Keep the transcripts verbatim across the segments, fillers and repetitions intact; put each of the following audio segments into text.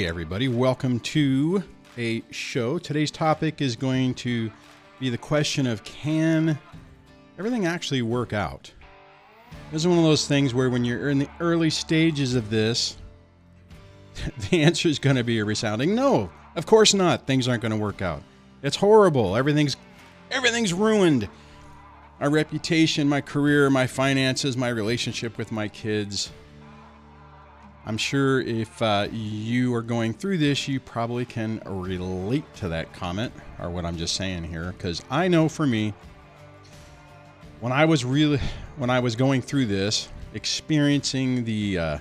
Hey everybody, welcome to a show. Today's topic is going to be the question of, can everything actually work out? This is one of those things where when you're in the early stages of this, the answer is going to be a resounding no. Of course not. Things aren't going to work out. It's horrible. Everything's everything's ruined. My reputation, my career, my finances, my relationship with my kids. I'm sure if uh, you are going through this, you probably can relate to that comment or what I'm just saying here, because I know for me, when I was really, when I was going through this, experiencing the uh,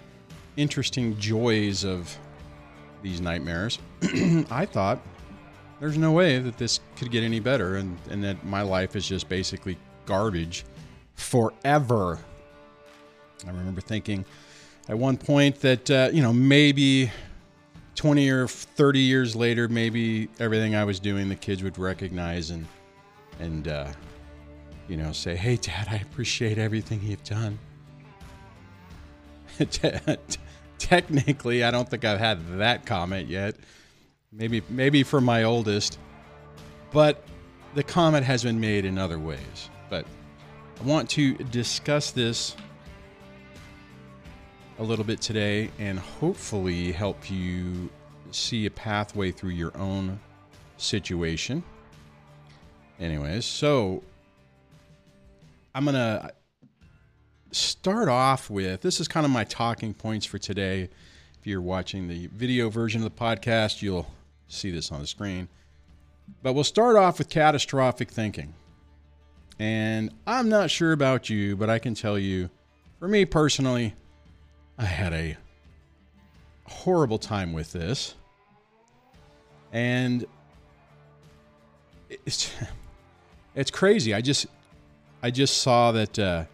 interesting joys of these nightmares, I thought there's no way that this could get any better, and, and that my life is just basically garbage forever. I remember thinking at one point that, uh, you know, maybe twenty or thirty years later, maybe everything I was doing, the kids would recognize and, and uh, you know, say, "Hey, Dad, I appreciate everything you've done." Technically, I don't think I've had that comment yet. Maybe, maybe for my oldest, but the comment has been made in other ways. But I want to discuss this a little bit today and hopefully help you see a pathway through your own situation. Anyways, so I'm going to start off with, this is kind of my talking points for today. If you're watching the video version of the podcast, you'll see this on the screen. But we'll start off with catastrophic thinking. And I'm not sure about you, but I can tell you, for me personally, I had a horrible time with this, and it's it's crazy. I just I just saw that uh,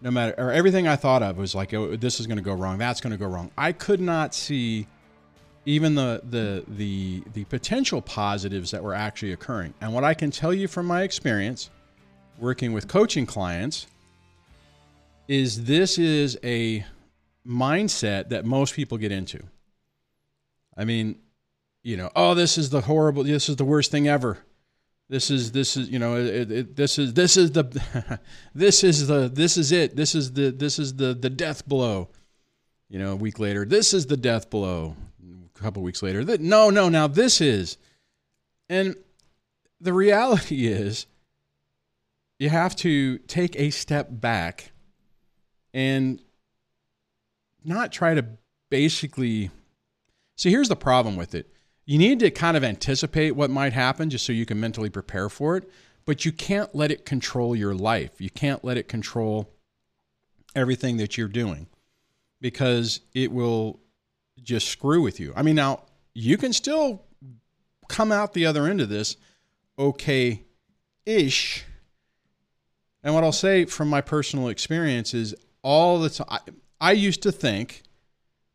no matter or everything I thought of was like, oh, this is going to go wrong, that's going to go wrong. I could not see even the the the the potential positives that were actually occurring. And what I can tell you from my experience working with coaching clients is this is a mindset that most people get into. I mean, you know, oh, this is the horrible, this is the worst thing ever. This is, this is, you know, it, it, this is, this is the, this is the, this is it. This is the, this is the, the death blow. You know, a week later, this is the death blow. A couple weeks later, that no, no, now this is. And the reality is you have to take a step back and not try to basically see, here's the problem with it. You need to kind of anticipate what might happen just so you can mentally prepare for it, but you can't let it control your life. You can't let it control everything that you're doing, because it will just screw with you. I mean, now you can still come out the other end of this okay-ish. And what I'll say from my personal experience is all the time, I used to think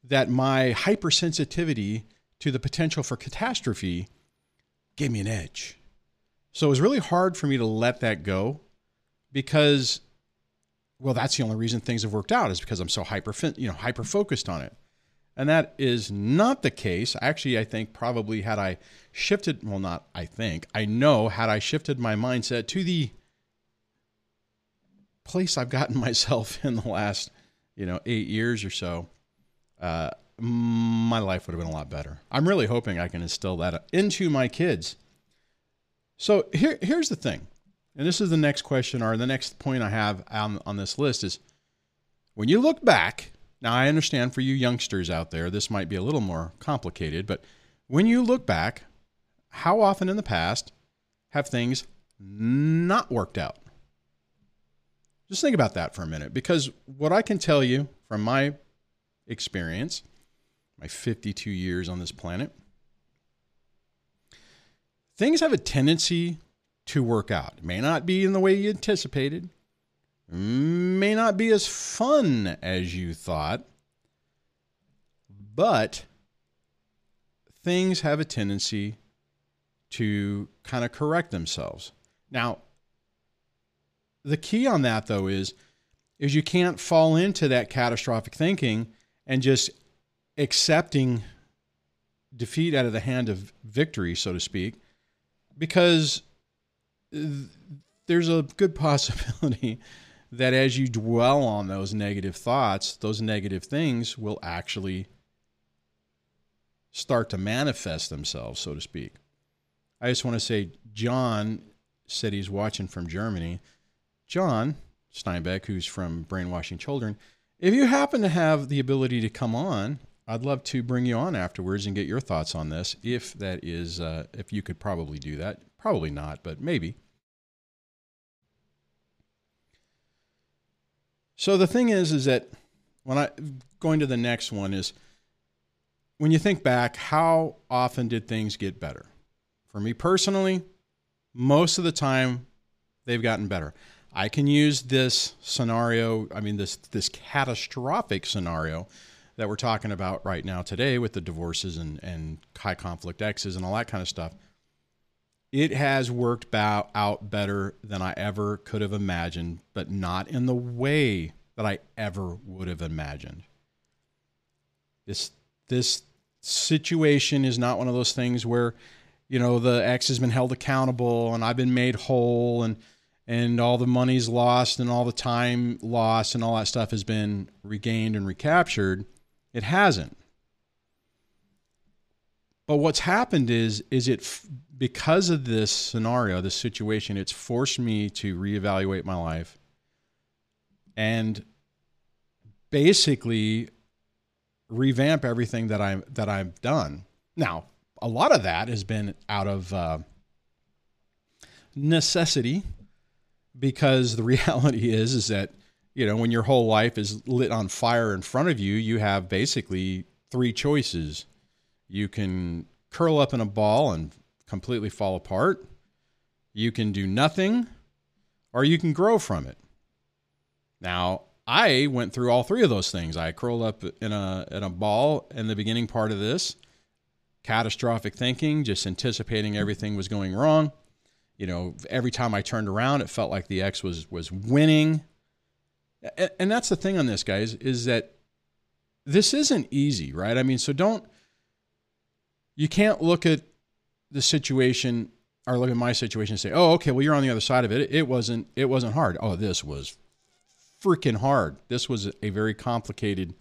that my hypersensitivity to the potential for catastrophe gave me an edge. So it was really hard for me to let that go because, well, that's the only reason things have worked out is because I'm so hyper, you know, hyper focused on it. And that is not the case. Actually, I think probably had I shifted, well, not I think, I know had I shifted my mindset to the place I've gotten myself in the last, you know, eight years or so, uh, my life would have been a lot better. I'm really hoping I can instill that into my kids. So here, here's the thing. And this is the next question or the next point I have on, on this list is when you look back, now I understand for you youngsters out there, this might be a little more complicated, but when you look back, how often in the past have things not worked out? Just think about that for a minute, because what I can tell you from my experience, my fifty-two years on this planet, things have a tendency to work out. It may not be in the way you anticipated, may not be as fun as you thought, but things have a tendency to kind of correct themselves. Now, the key on that, though, is, is you can't fall into that catastrophic thinking and just accepting defeat out of the hand of victory, so to speak, because th- there's a good possibility that as you dwell on those negative thoughts, those negative things will actually start to manifest themselves, so to speak. I just want to say, John said he's watching from Germany. John Steinbeck, who's from Brainwashing Children, if you happen to have the ability to come on, I'd love to bring you on afterwards and get your thoughts on this, if that is, uh, if you could probably do that. Probably not, but maybe. So the thing is, is that when I, going to the next one is, when you think back, how often did things get better? For me personally, most of the time they've gotten better. I can use this scenario, I mean, this, this catastrophic scenario that we're talking about right now today with the divorces and, and high conflict exes and all that kind of stuff. It has worked out better than I ever could have imagined, but not in the way that I ever would have imagined. This This situation is not one of those things where, you know, the ex has been held accountable and I've been made whole and and all the money's lost and all the time lost and all that stuff has been regained and recaptured. It hasn't. But what's happened is, is it because of this scenario, this situation, it's forced me to reevaluate my life and basically revamp everything that I'm, that I've done. Now, a lot of that has been out of uh, necessity, because the reality is, is that, you know, when your whole life is lit on fire in front of you, you have basically three choices. You can curl up in a ball and completely fall apart. You can do nothing, or you can grow from it. Now, I went through all three of those things. I curled up in a in a ball in the beginning part of this, catastrophic thinking, just anticipating everything was going wrong. You know, every time I turned around, it felt like the ex was was winning. And that's the thing on this, guys, is that this isn't easy, right? I mean, so don't, you can't look at the situation or look at my situation and say, oh, okay, well, you're on the other side of it. It wasn't, it wasn't hard. Oh, this was freaking hard. This was a very complicated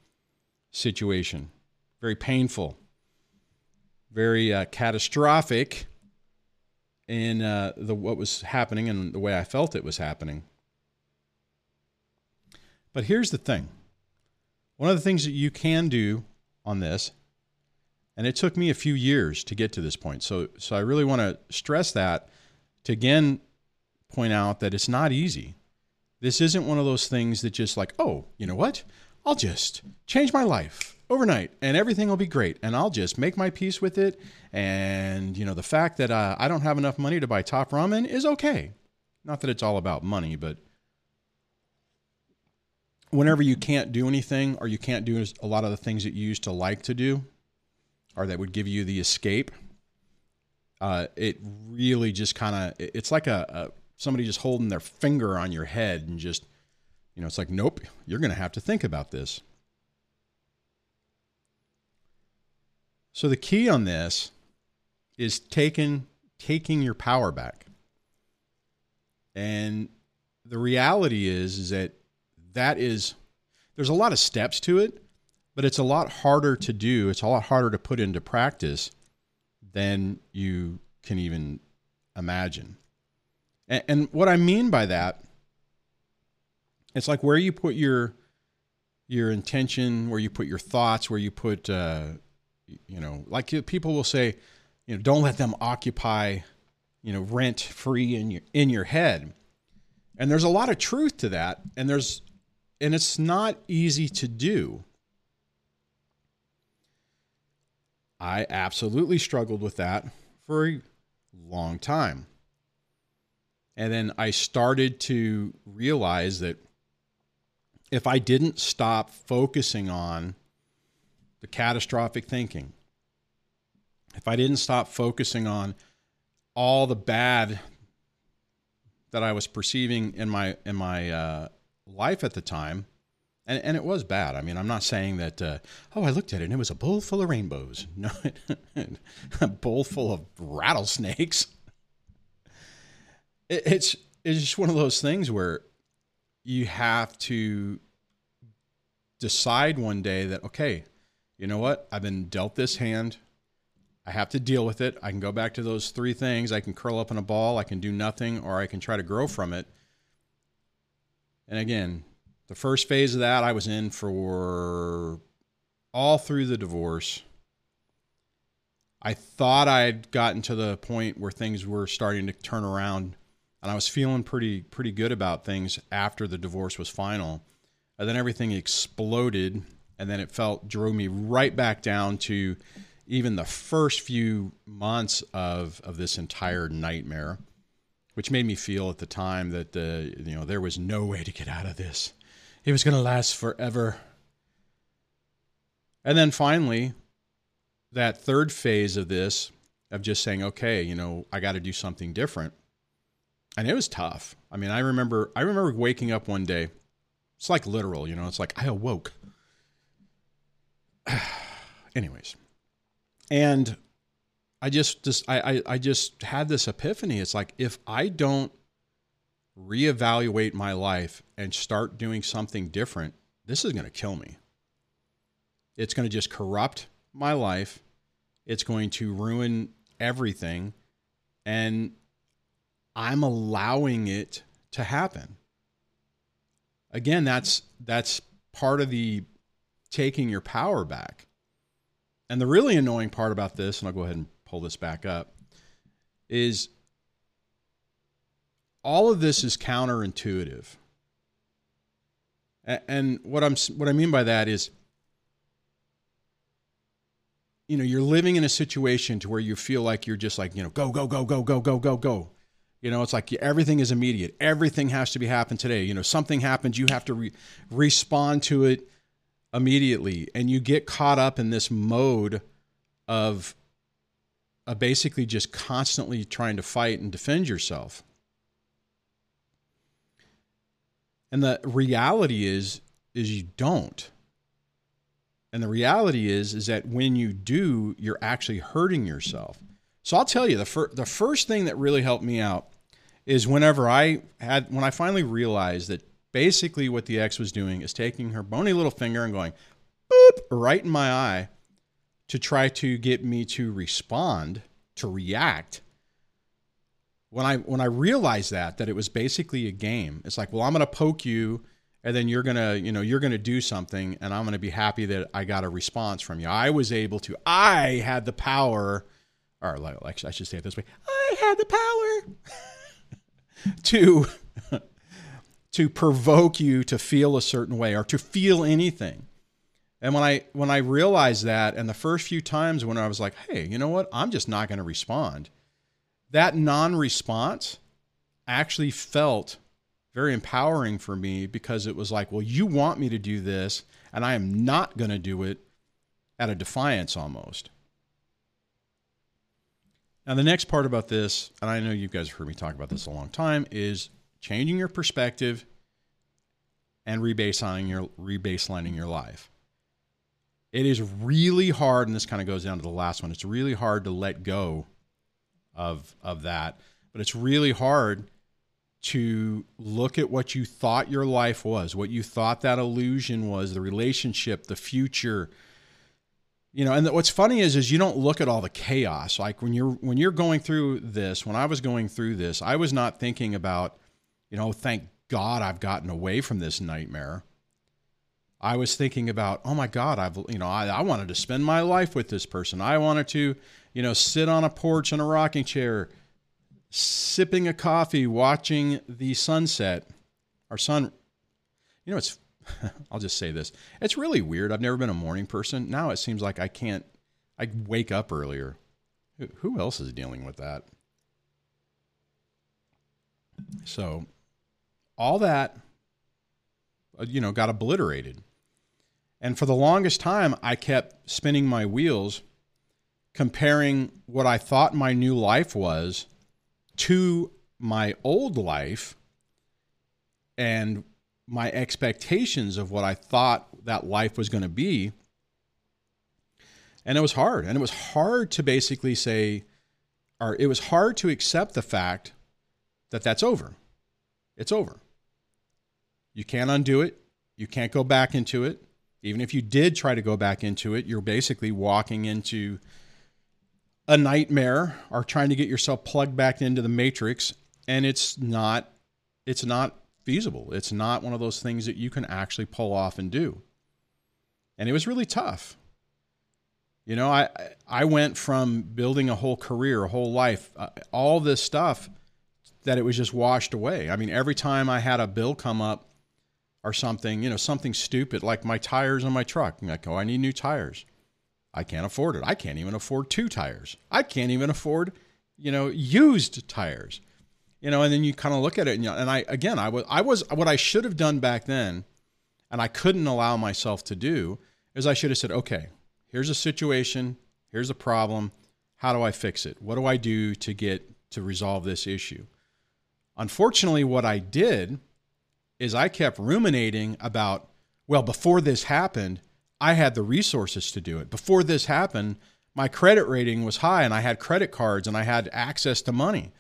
situation, very painful, very uh, catastrophic in uh, the what was happening and the way I felt it was happening. But here's the thing. One of the things that you can do on this, and it took me a few years to get to this point, so so I really want to stress that, to again point out that it's not easy. This isn't one of those things that just like, oh, you know what? I'll just change my life overnight and everything will be great. And I'll just make my peace with it. And, you know, the fact that uh, I don't have enough money to buy Top Ramen is okay. Not that it's all about money, but whenever you can't do anything or you can't do a lot of the things that you used to like to do or that would give you the escape, uh, it really just kind of, it's like a... a somebody just holding their finger on your head and just, you know, it's like, nope, you're going to have to think about this. So the key on this is taking, taking your power back. And the reality is, is that that is, there's a lot of steps to it, but it's a lot harder to do. It's a lot harder to put into practice than you can even imagine. And what I mean by that, it's like where you put your your intention, where you put your thoughts, where you put, uh, you know, like people will say, you know, don't let them occupy, you know, rent free in your in your head. And there's a lot of truth to that, and there's, and it's not easy to do. I absolutely struggled with that for a long time. And then I started to realize that if I didn't stop focusing on the catastrophic thinking, if I didn't stop focusing on all the bad that I was perceiving in my in my uh, life at the time, And, and it was bad. I mean, I'm not saying that, uh, oh, I looked at it and it was a bowl full of rainbows. No, a bowl full of rattlesnakes. It, it's, it's just one of those things where you have to decide one day that, okay, you know what? I've been dealt this hand. I have to deal with it. I can go back to those three things. I can curl up in a ball. I can do nothing, or I can try to grow from it. And again, the first phase of that I was in for all through the divorce. I thought I'd gotten to the point where things were starting to turn around, and I was feeling pretty, pretty good about things after the divorce was final. And then everything exploded, and then it felt, drove me right back down to even the first few months of, of this entire nightmare, which made me feel at the time that, uh, you know, there was no way to get out of this. It was going to last forever. And then finally, that third phase of this, of just saying, okay, you know, I got to do something different. And it was tough. I mean, I remember, I remember waking up one day. It's like literal, you know, it's like I awoke. Anyways. And I just, just I, I, I just had this epiphany. It's like, if I don't reevaluate my life and start doing something different, this is going to kill me. It's going to just corrupt my life. It's going to ruin everything. And I'm allowing it to happen. Again, that's, that's part of the taking your power back. And the really annoying part about this, and I'll go ahead and pull this back up, is all of this is counterintuitive. And what I'm, what I mean by that is, you know, you're living in a situation to where you feel like you're just like, you know, go, go, go, go, go, go, go, go. You know, it's like everything is immediate. Everything has to be happened today. You know, something happens, you have to re- respond to it immediately. And you get caught up in this mode of, of basically just constantly trying to fight and defend yourself. And the reality is, is you don't. And the reality is, is that when you do, you're actually hurting yourself. So I'll tell you, the, fir- the first thing that really helped me out is whenever I had, when I finally realized that basically what the ex was doing is taking her bony little finger and going boop right in my eye to try to get me to respond, to react. When I, when I realized that, that it was basically a game, it's like, well, I'm going to poke you and then you're going to, you know, you're going to do something and I'm going to be happy that I got a response from you. I was able to, I had the power, or like, I should say it this way. I had the power to, to provoke you to feel a certain way or to feel anything. And when I, when I realized that, and the first few times when I was like, hey, you know what? I'm just not going to respond. That non-response actually felt very empowering for me because it was like, well, you want me to do this and I am not going to do it, out of defiance almost. Now, the next part about this, and I know you guys have heard me talk about this a long time, is changing your perspective and rebaselining your, rebaselining your life. It is really hard, and this kind of goes down to the last one, it's really hard to let go of, of that, but it's really hard to look at what you thought your life was, what you thought that illusion was, the relationship, the future. You know, and what's funny is, is you don't look at all the chaos. Like when you're, when you're going through this, when I was going through this, I was not thinking about, you know, thank God I've gotten away from this nightmare. I was thinking about, oh my God, I've, you know, I, I wanted to spend my life with this person. I wanted to, you know, sit on a porch in a rocking chair, sipping a coffee, watching the sunset. Our sun, you know, it's, I'll just say this. It's really weird. I've never been a morning person. Now it seems like I can't, I wake up earlier. Who else is dealing with that? So all that, you know, got obliterated. And for the longest time, I kept spinning my wheels, comparing what I thought my new life was to my old life and my expectations of what I thought that life was going to be. And it was hard. And it was hard to basically say, or it was hard to accept the fact that that's over. It's over. You can't undo it. You can't go back into it. Even if you did try to go back into it, you're basically walking into a nightmare or trying to get yourself plugged back into the matrix. And it's not, it's not feasible. It's not one of those things that you can actually pull off and do. And it was really tough. You know, I, I went from building a whole career, a whole life, uh, all this stuff that it was just washed away. I mean, every time I had a bill come up or something, you know, something stupid, like my tires on my truck. I'm like, oh, I need new tires. I can't afford it. I can't even afford two tires. I can't even afford, you know, used tires. You know, and then you kind of look at it and, you know, and I, again, I was, I was, what I should have done back then, and I couldn't allow myself to do, is I should have said, okay, here's a situation, here's a problem. How do I fix it? What do I do to get to resolve this issue? Unfortunately, what I did is I kept ruminating about, well, before this happened, I had the resources to do it. Before this happened, my credit rating was high and I had credit cards and I had access to money.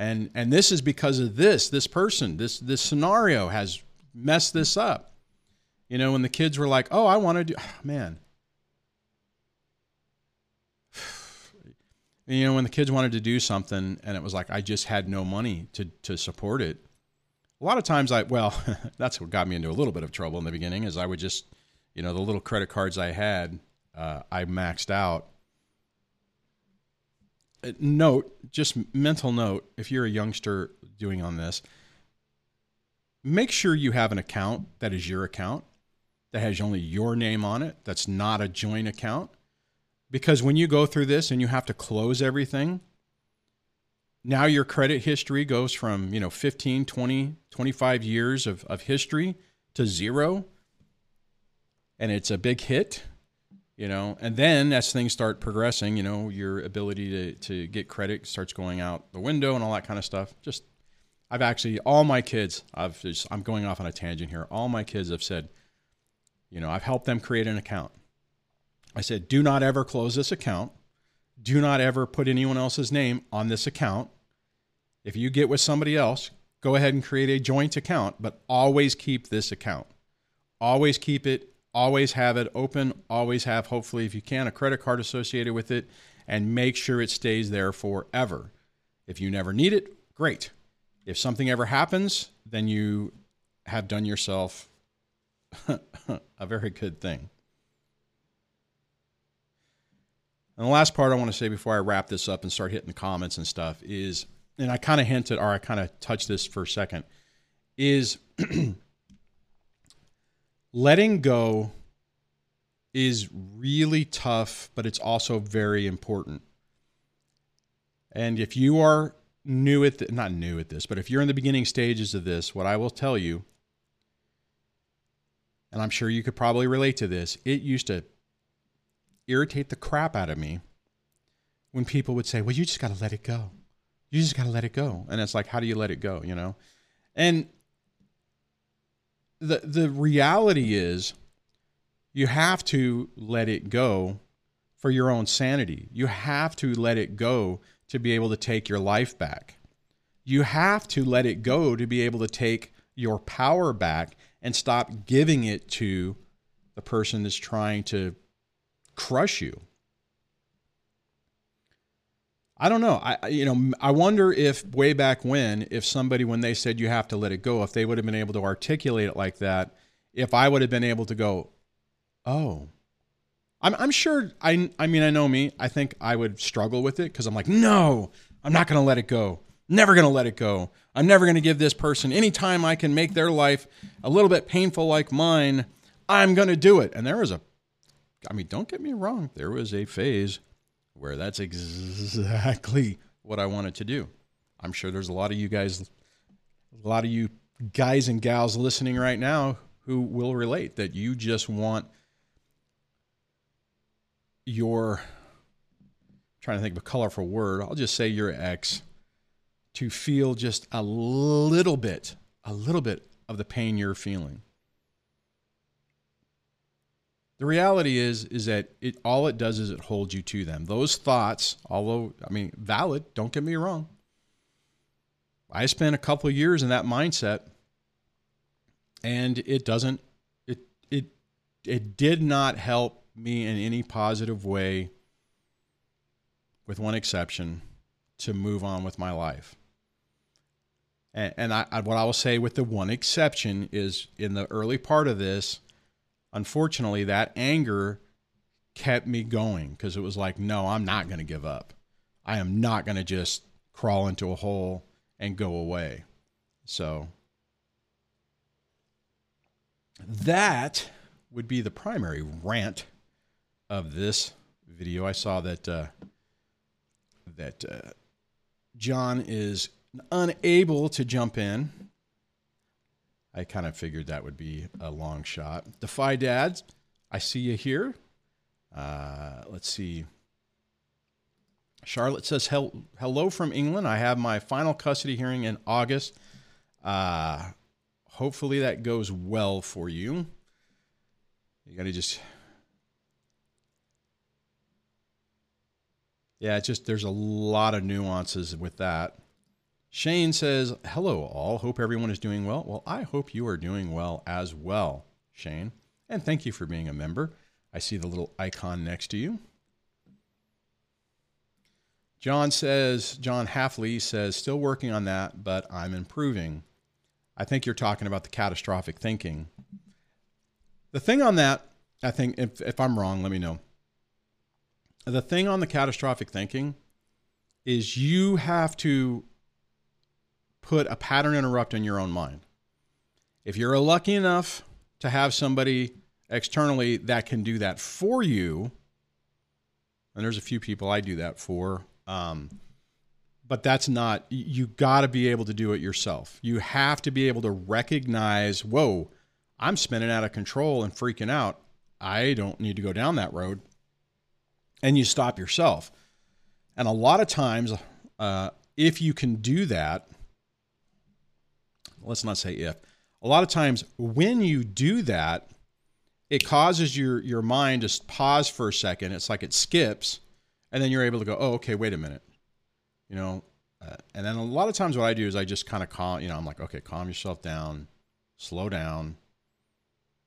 And and this is because of this, this person, this this scenario has messed this up. You know, when the kids were like, oh, I want to do, oh, man. You know, when the kids wanted to do something and it was like, I just had no money to, to support it. A lot of times I, well, that's what got me into a little bit of trouble in the beginning is I would just, you know, the little credit cards I had, uh, I maxed out. Note, just mental note, if you're a youngster doing on this, make sure you have an account that is your account, that has only your name on it, that's not a joint account. Because when you go through this and you have to close everything, now your credit history goes from, you know, fifteen, twenty, twenty-five years of, of history to zero. And it's a big hit. You know, and then as things start progressing, you know, your ability to, to get credit starts going out the window and all that kind of stuff. Just, I've actually, all my kids, I've just, I'm going off on a tangent here. All my kids have said, you know, I've helped them create an account. I said, do not ever close this account. Do not ever put anyone else's name on this account. If you get with somebody else, go ahead and create a joint account, but always keep this account. Always keep it. Always have it open, always have, hopefully, if you can, a credit card associated with it, and make sure it stays there forever. If you never need it, great. If something ever happens, then you have done yourself a very good thing. And the last part I want to say before I wrap this up and start hitting the comments and stuff is, and I kind of hinted, or I kind of touched this for a second, is letting go is really tough, but it's also very important. And if you are new at, the, not new at this, but if you're in the beginning stages of this, what I will tell you, and I'm sure you could probably relate to this, it used to irritate the crap out of me when people would say, well, you just got to let it go. You just got to let it go. And it's like, how do you let it go? You know? And The the reality is you have to let it go for your own sanity. You have to let it go to be able to take your life back. You have to let it go to be able to take your power back and stop giving it to the person that's trying to crush you. I don't know. I, you know, I wonder if way back when, if somebody, when they said you have to let it go, if they would have been able to articulate it like that, if I would have been able to go, oh, I'm, I'm sure. I, I mean, I know me, I think I would struggle with it. Cause I'm like, no, I'm not going to let it go. Never going to let it go. I'm never going to give this person any time I can make their life a little bit painful like mine. I'm going to do it. And there was a, I mean, don't get me wrong. There was a phase where that's exactly what I wanted to do. I'm sure there's a lot of you guys, a lot of you guys and gals listening right now who will relate that you just want your, I'm trying to think of a colorful word, I'll just say your ex to feel just a little bit, a little bit of the pain you're feeling. The reality is, is that it, all it does is it holds you to them. Those thoughts, although, I mean, valid, don't get me wrong. I spent a couple of years in that mindset, and it doesn't, it, it, it did not help me in any positive way, with one exception, to move on with my life. And, and I, I, what I will say with the one exception is, in the early part of this, unfortunately, that anger kept me going, because it was like, no, I'm not going to give up. I am not going to just crawl into a hole and go away. So that would be the primary rant of this video. I saw that uh, that uh, John is unable to jump in. I kind of figured that would be a long shot. Defy Dads, I see you here. Uh, let's see. Charlotte says, Hel hello from England. I have my final custody hearing in August. Uh, hopefully that goes well for you. You got to just... Yeah, it's just, there's a lot of nuances with that. Shane says, hello all. Hope everyone is doing well. Well, I hope you are doing well as well, Shane. And thank you for being a member. I see the little icon next to you. John says, John Halfley says, still working on that, but I'm improving. I think you're talking about the catastrophic thinking. The thing on that, I think, if, if I'm wrong, let me know. The thing on the catastrophic thinking is you have to put a pattern interrupt in your own mind. If you're lucky enough to have somebody externally that can do that for you, and there's a few people I do that for, um, but that's not, you got to be able to do it yourself. You have to be able to recognize, whoa, I'm spinning out of control and freaking out. I don't need to go down that road. And you stop yourself. And a lot of times, uh, if you can do that, let's not say if. A lot of times when you do that, it causes your, your mind to pause for a second. It's like it skips, and then you're able to go, oh, okay, wait a minute. You know, uh, and then a lot of times what I do is I just kind of calm, you know, I'm like, okay, calm yourself down, slow down,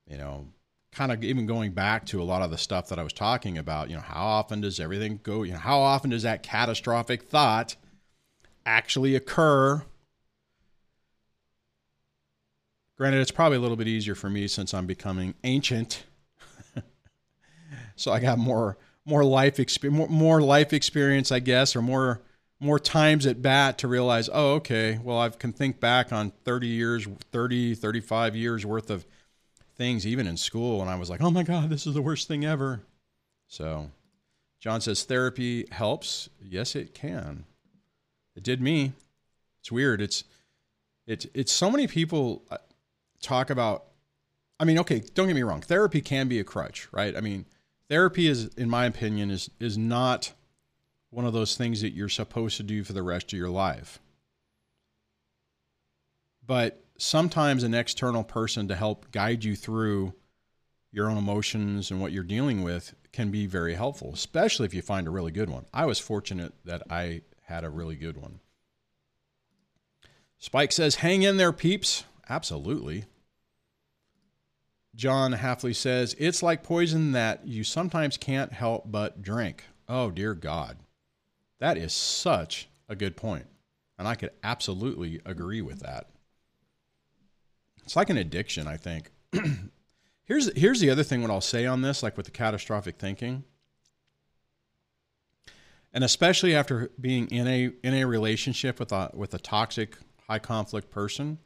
you know, kind of even going back to a lot of the stuff that I was talking about, you know, how often does everything go, you know, how often does that catastrophic thought actually occur? Granted, it's probably a little bit easier for me since I'm becoming ancient, so I got more more life experience, more, more life experience, I guess, or more more times at bat to realize, oh, okay, well, I can think back on thirty years, thirty, thirty-five years worth of things, even in school, and I was like, oh my God, this is the worst thing ever. So, John says therapy helps. Yes, it can. It did me. It's weird. It's it's it's so many people. Talk about, I mean, okay, don't get me wrong. Therapy can be a crutch, right? I mean, therapy is, in my opinion, is, is not one of those things that you're supposed to do for the rest of your life. But sometimes an external person to help guide you through your own emotions and what you're dealing with can be very helpful, especially if you find a really good one. I was fortunate that I had a really good one. Spike says, hang in there, peeps. Absolutely. John Halfley says, it's like poison that you sometimes can't help but drink. Oh, dear God. That is such a good point. And I could absolutely agree with that. It's like an addiction, I think. here's, here's the other thing what I'll say on this, like with the catastrophic thinking. And especially after being in a, in a relationship with a, with a toxic, high conflict person,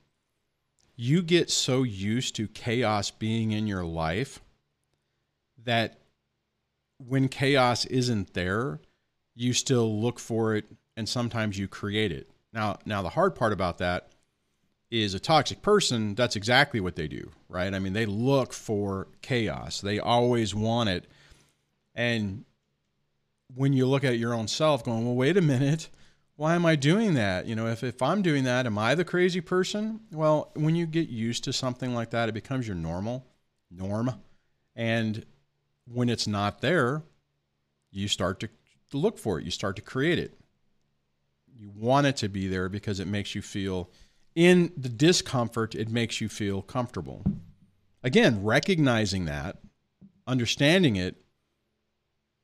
you get so used to chaos being in your life that when chaos isn't there, you still look for it, and sometimes you create it. Now, now the hard part about that is a toxic person, that's exactly what they do, right? I mean, they look for chaos. They always want it. And when you look at your own self going, well, wait a minute, why am I doing that? You know, if, if I'm doing that, am I the crazy person? Well, when you get used to something like that, it becomes your normal norm. And when it's not there, you start to look for it. You start to create it. You want it to be there because it makes you feel, in the discomfort, it makes you feel comfortable. Again, recognizing that, understanding it,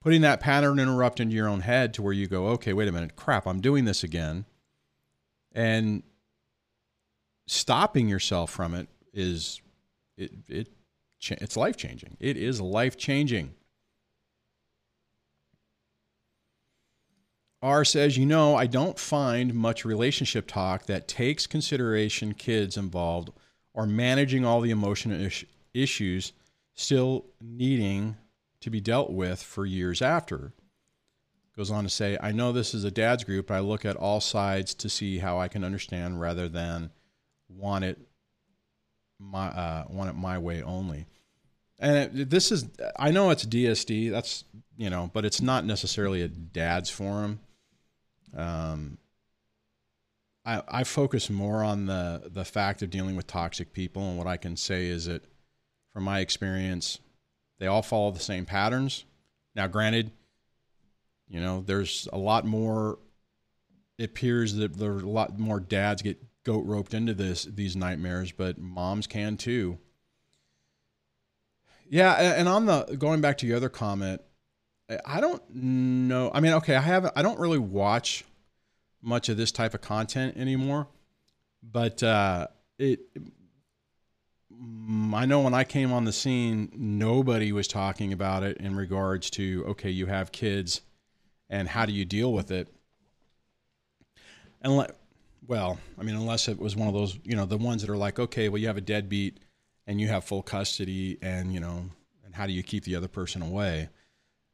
putting that pattern interrupt into your own head to where you go, okay, wait a minute, crap, I'm doing this again. And stopping yourself from it is, it, it it's life-changing. It is life-changing. R says, you know, I don't find much relationship talk that takes consideration kids involved or managing all the emotional issues still needing to be dealt with for years after. Goes on to say, I know this is a dad's group, but I look at all sides to see how I can understand rather than want it my, uh, want it my way only. And it, this is, I know it's D S D, that's, you know, but it's not necessarily a dad's forum. Um, I, I focus more on the, the fact of dealing with toxic people. And what I can say is that from my experience, they all follow the same patterns. Now, granted, you know, there's a lot more, it appears that there are a lot more dads get goat roped into this, these nightmares, but moms can too. Yeah. And on the, going back to your other comment, I don't know. I mean, okay, I haven't, I don't really watch much of this type of content anymore, but uh, it, I know when I came on the scene, nobody was talking about it in regards to, okay, you have kids and how do you deal with it? And well, I mean, unless it was one of those, you know, the ones that are like, okay, well, you have a deadbeat and you have full custody and, you know, and how do you keep the other person away?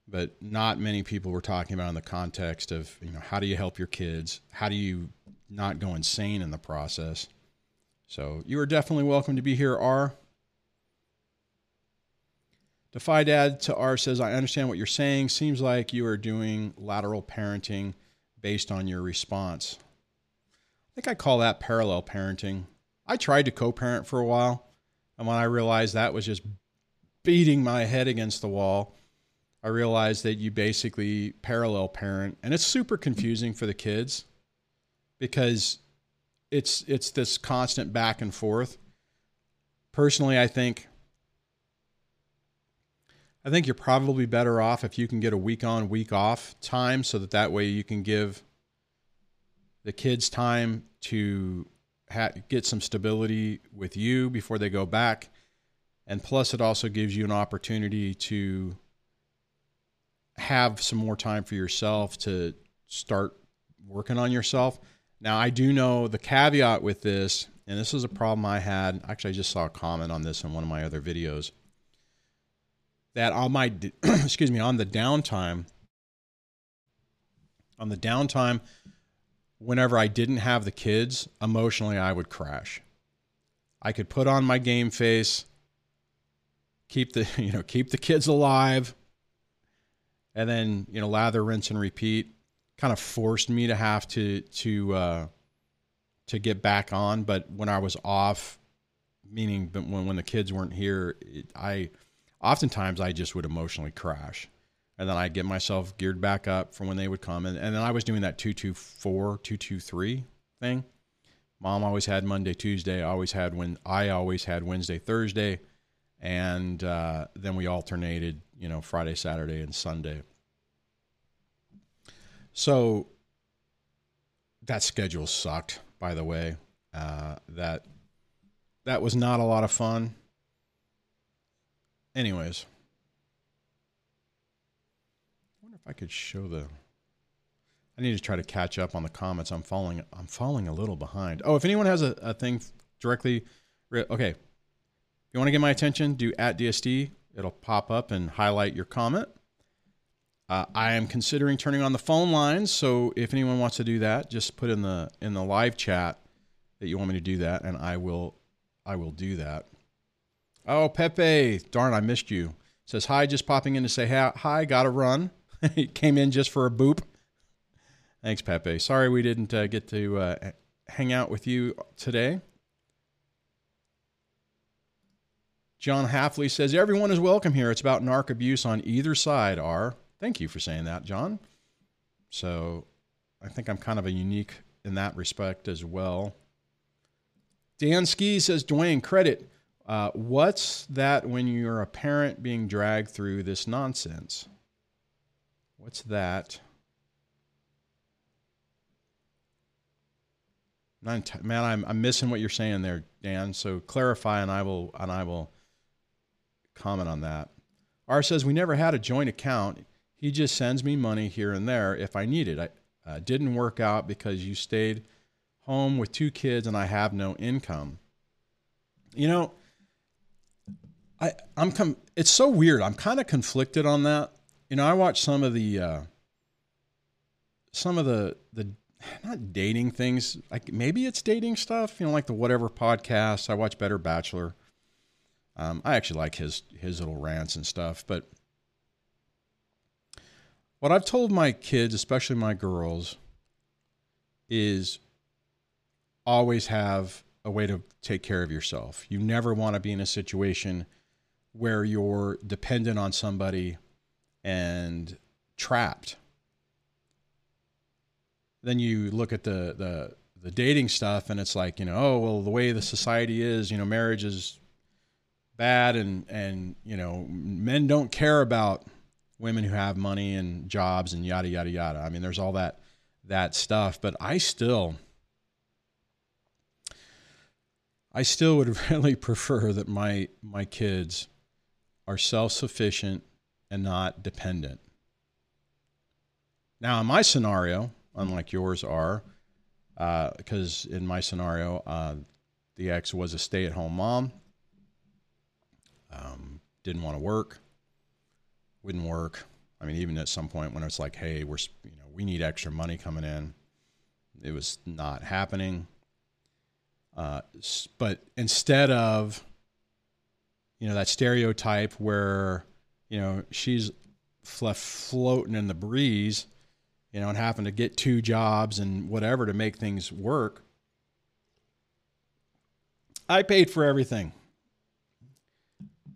But not many people were talking about in the context of, you know, how do you help your kids? How do you not go insane in the process? So you are definitely welcome to be here, R. Defy Dad to R says, I understand what you're saying. Seems like you are doing lateral parenting based on your response. I think I call that parallel parenting. I tried to co-parent for a while. And when I realized that was just beating my head against the wall, I realized that you basically parallel parent, and it's super confusing for the kids because it's, it's this constant back and forth. Personally, I think, I think you're probably better off if you can get a week on, week off time so that that way you can give the kids time to ha- get some stability with you before they go back. And plus it also gives you an opportunity to have some more time for yourself to start working on yourself. Now, I do know the caveat with this, and this is a problem I had. Actually, I just saw a comment on this in one of my other videos that on my, excuse me, on the downtime, on the downtime, whenever I didn't have the kids, emotionally, I would crash. I could put on my game face, keep the, you know, keep the kids alive, and then, you know, lather, rinse, and repeat kind of forced me to have to, to, uh, to get back on. But when I was off, meaning when, when the kids weren't here, it, I, oftentimes I just would emotionally crash. And then I'd get myself geared back up for when they would come. And, and then I was doing that two, two, four, two, two, three thing. Mom always had Monday, Tuesday, always had when I always had Wednesday, Thursday. And, uh, then we alternated, you know, Friday, Saturday, and Sunday. So that schedule sucked, by the way. Uh, that that was not a lot of fun. Anyways, I wonder if I could show the. I need to try to catch up on the comments. I'm falling. I'm falling a little behind. Oh, if anyone has a, a thing directly, okay. If you want to get my attention, do at D S D. It'll pop up and highlight your comment. Uh, I am considering turning on the phone lines. So if anyone wants to do that, just put in the, in the live chat that you want me to do that. And I will, I will do that. Oh, Pepe, darn, I missed you. Says, hi, just popping in to say hi, hi, gotta run. Came in just for a boop. Thanks, Pepe. Sorry we didn't uh, get to uh, hang out with you today. John Halfley says, everyone is welcome here. It's about narc abuse on either side, R. Thank you for saying that, John. So I think I'm kind of a unique in that respect as well. Dan Ski says, Duane, credit. Uh, what's that when you're a parent being dragged through this nonsense? What's that? Man, I'm, I'm missing what you're saying there, Dan. So clarify, and I will and I will comment on that. R says, we never had a joint account. He just sends me money here and there if I need it. I uh, didn't work out because you stayed home with two kids and I have no income. You know, I I'm com it's so weird. I'm kind of conflicted on that. You know, I watch some of the uh, some of the the. Not dating things, like maybe it's dating stuff, you know, like the whatever podcast. I watch Better Bachelor. Um, I actually like his his little rants and stuff. But what I've told my kids, especially my girls, is always have a way to take care of yourself. You never want to be in a situation where you're dependent on somebody and trapped. Then you look at the, the, the dating stuff and it's like, you know, oh, well, the way the society is, you know, marriage is bad and, and, you know, men don't care about women who have money and jobs and yada, yada, yada. I mean, there's all that, that stuff, but I still, I still would really prefer that my, my kids are self-sufficient and not dependent. Now in my scenario, unlike yours are, uh, because in my scenario, uh, the ex was a stay-at-home mom, um, didn't want to work, wouldn't work. I mean, even at some point when it's like, hey, we're, you know, we need extra money coming in, it was not happening. Uh, but instead of, you know, that stereotype where, you know, she's left floating in the breeze, you know, and having to get two jobs and whatever to make things work. I paid for everything.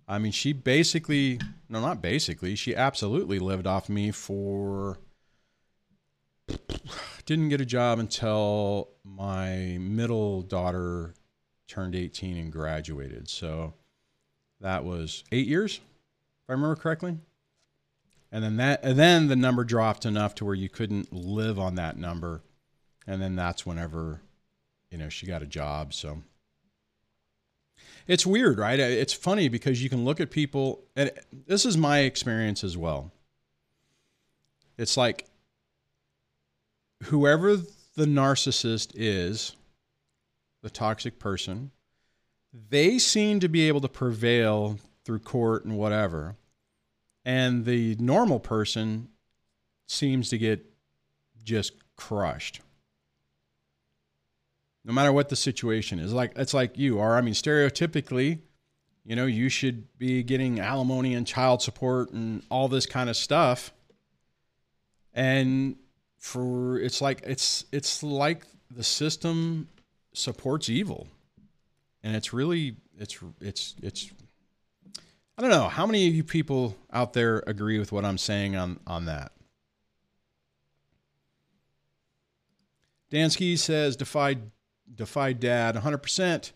I mean, she basically, no, not basically, she absolutely lived off me for, didn't get a job until my middle daughter turned eighteen and graduated. So that was eight years, if I remember correctly. And then that, and then the number dropped enough to where you couldn't live on that number. And then that's whenever, you know, she got a job. So it's weird, right? It's funny because you can look at people, and this is my experience as well. It's like whoever the narcissist is, the toxic person, they seem to be able to prevail through court and whatever. And the normal person seems to get just crushed. No matter what the situation is. Like, it's like you are. I mean, stereotypically, you know, you should be getting alimony and child support and all this kind of stuff. And for it's like it's it's like the system supports evil. And it's really it's it's it's I don't know. How many of you people out there agree with what I'm saying on, on that? Dansky says, defy, defy dad one hundred percent.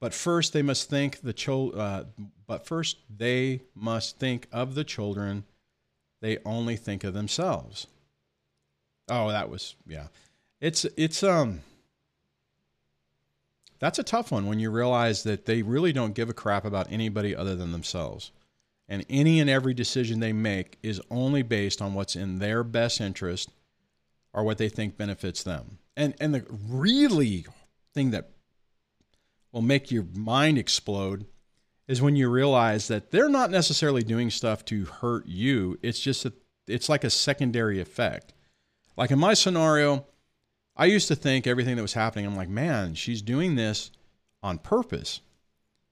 But first they must think the child, uh, but first they must think of the children. They only think of themselves. Oh, that was, yeah, it's, it's, um, that's a tough one when you realize that they really don't give a crap about anybody other than themselves. And any and every decision they make is only based on what's in their best interest or what they think benefits them. And, and the really thing that will make your mind explode is when you realize that they're not necessarily doing stuff to hurt you. It's just, a, it's like a secondary effect. Like in my scenario, I used to think everything that was happening, I'm like, man, she's doing this on purpose.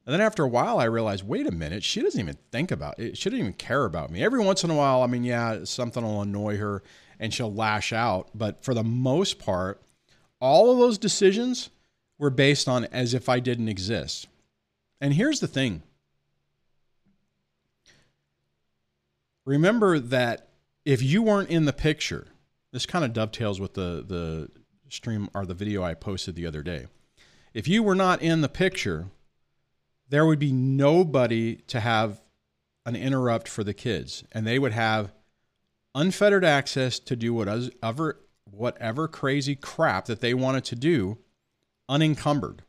And then after a while, I realized, wait a minute, she doesn't even think about it. She doesn't even care about me. Every once in a while, I mean, yeah, something will annoy her and she'll lash out. But for the most part, all of those decisions were based on as if I didn't exist. And here's the thing. Remember that if you weren't in the picture, this kind of dovetails with the, the stream or the video I posted the other day. If you were not in the picture, there would be nobody to have an interrupt for the kids, and they would have unfettered access to do whatever, whatever crazy crap that they wanted to do, unencumbered.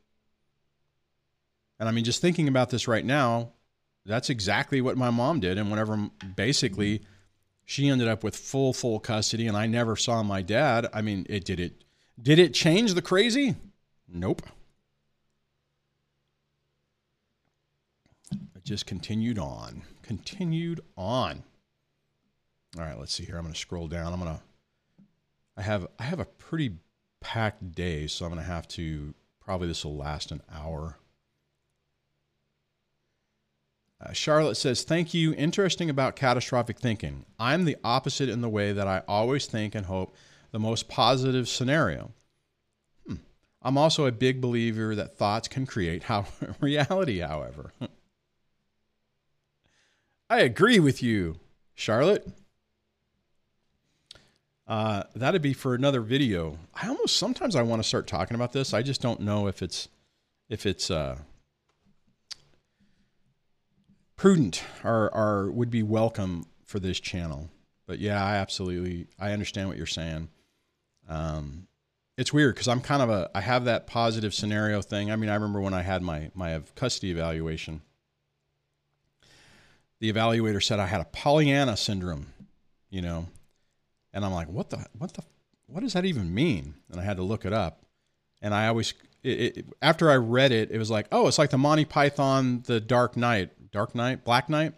And I mean, just thinking about this right now, that's exactly what my mom did. And whenever basically she ended up with full, full custody and I never saw my dad. I mean, it did it. Did it change the crazy? Nope. It just continued on, continued on. All right, let's see here. I'm going to scroll down. I'm going to, I have, I have a pretty packed day, so I'm going to have to, probably this will last an hour. Uh, Charlotte says, thank you. Interesting about catastrophic thinking. I'm the opposite in the way that I always think and hope the most positive scenario. Hmm. I'm also a big believer that thoughts can create how reality, however. I agree with you, Charlotte. Uh, that'd be for another video. I almost, sometimes I want to start talking about this. I just don't know if it's, if it's, uh, prudent or, or would be welcome for this channel. But yeah, I absolutely, I understand what you're saying. Um, it's weird because I'm kind of a, I have that positive scenario thing. I mean, I remember when I had my, my custody evaluation, the evaluator said I had a Pollyanna syndrome, you know, and I'm like, what the, what the, what does that even mean? And I had to look it up. And I always, it, it, after I read it, it was like, oh, it's like the Monty Python, the Dark Knight. Dark Knight, Black Knight,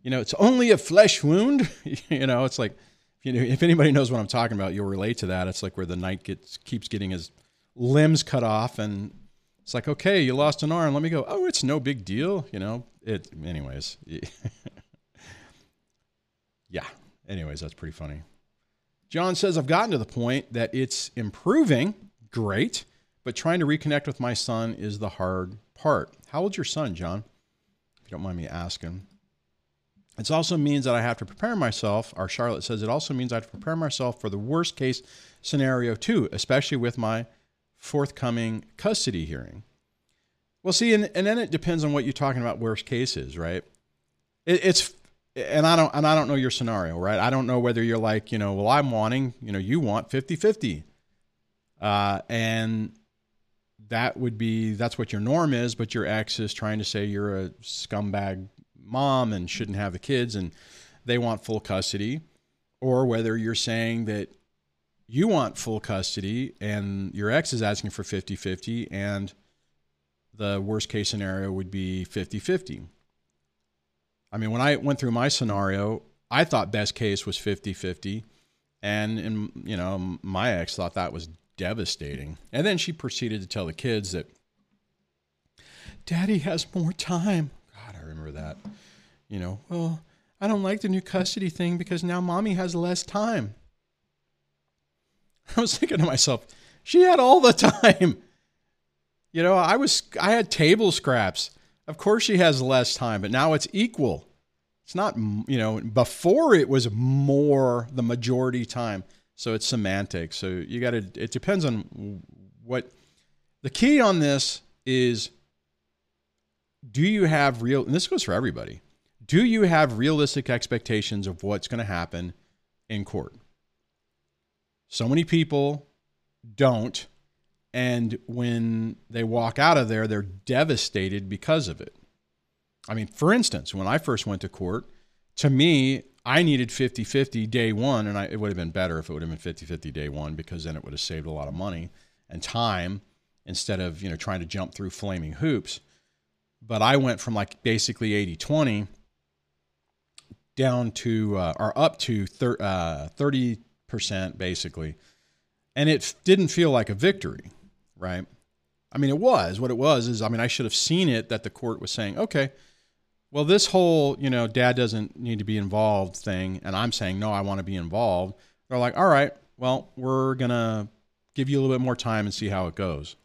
you know, it's only a flesh wound. You know, it's like, you know, if anybody knows what I'm talking about, you'll relate to that. It's like where the knight gets, keeps getting his limbs cut off and it's like, okay, you lost an arm. Let me go. Oh, it's no big deal. You know, it anyways. Yeah. Anyways, that's pretty funny. John says, I've gotten to the point that it's improving. Great. But trying to reconnect with my son is the hard part. How old's your son, John? Don't mind me asking. It also means that I have to prepare myself, or Charlotte says, it also means I have to prepare myself for the worst case scenario too, especially with my forthcoming custody hearing. Well, see, and, and then it depends on what you're talking about worst case is, right? It, it's, and I don't, and I don't know your scenario, right? I don't know whether you're like, you know, well, I'm wanting, you know, you want fifty fifty. Uh, and that would be, that's what your norm is, but your ex is trying to say you're a scumbag mom and shouldn't have the kids and they want full custody, or whether you're saying that you want full custody and your ex is asking for fifty fifty and the worst case scenario would be fifty fifty. I mean, when I went through my scenario, I thought best case was fifty fifty and, and you know, my ex thought that was devastating. And then she proceeded to tell the kids that daddy has more time. God, I remember that. You know, well, I don't like the new custody thing because now mommy has less time. I was thinking to myself, she had all the time. You know, I was, I had table scraps. Of course she has less time, but now it's equal. It's not, you know, before it was more the majority time. So it's semantic. So you got to, it depends on what the key on this is. Do you have real, and this goes for everybody. Do you have realistic expectations of what's going to happen in court? So many people don't. And when they walk out of there, they're devastated because of it. I mean, for instance, when I first went to court, to me, I needed fifty fifty day one, and I, it would have been better if it would have been fifty fifty day one, because then it would have saved a lot of money and time instead of, you know, trying to jump through flaming hoops. But I went from like basically eighty twenty down to, uh, or up to thirty percent basically. And it didn't feel like a victory, right? I mean, it was, what it was is, I mean, I should have seen it that the court was saying, okay, well, this whole, you know, dad doesn't need to be involved thing, and I'm saying, no, I want to be involved. They're like, all right, well, we're going to give you a little bit more time and see how it goes.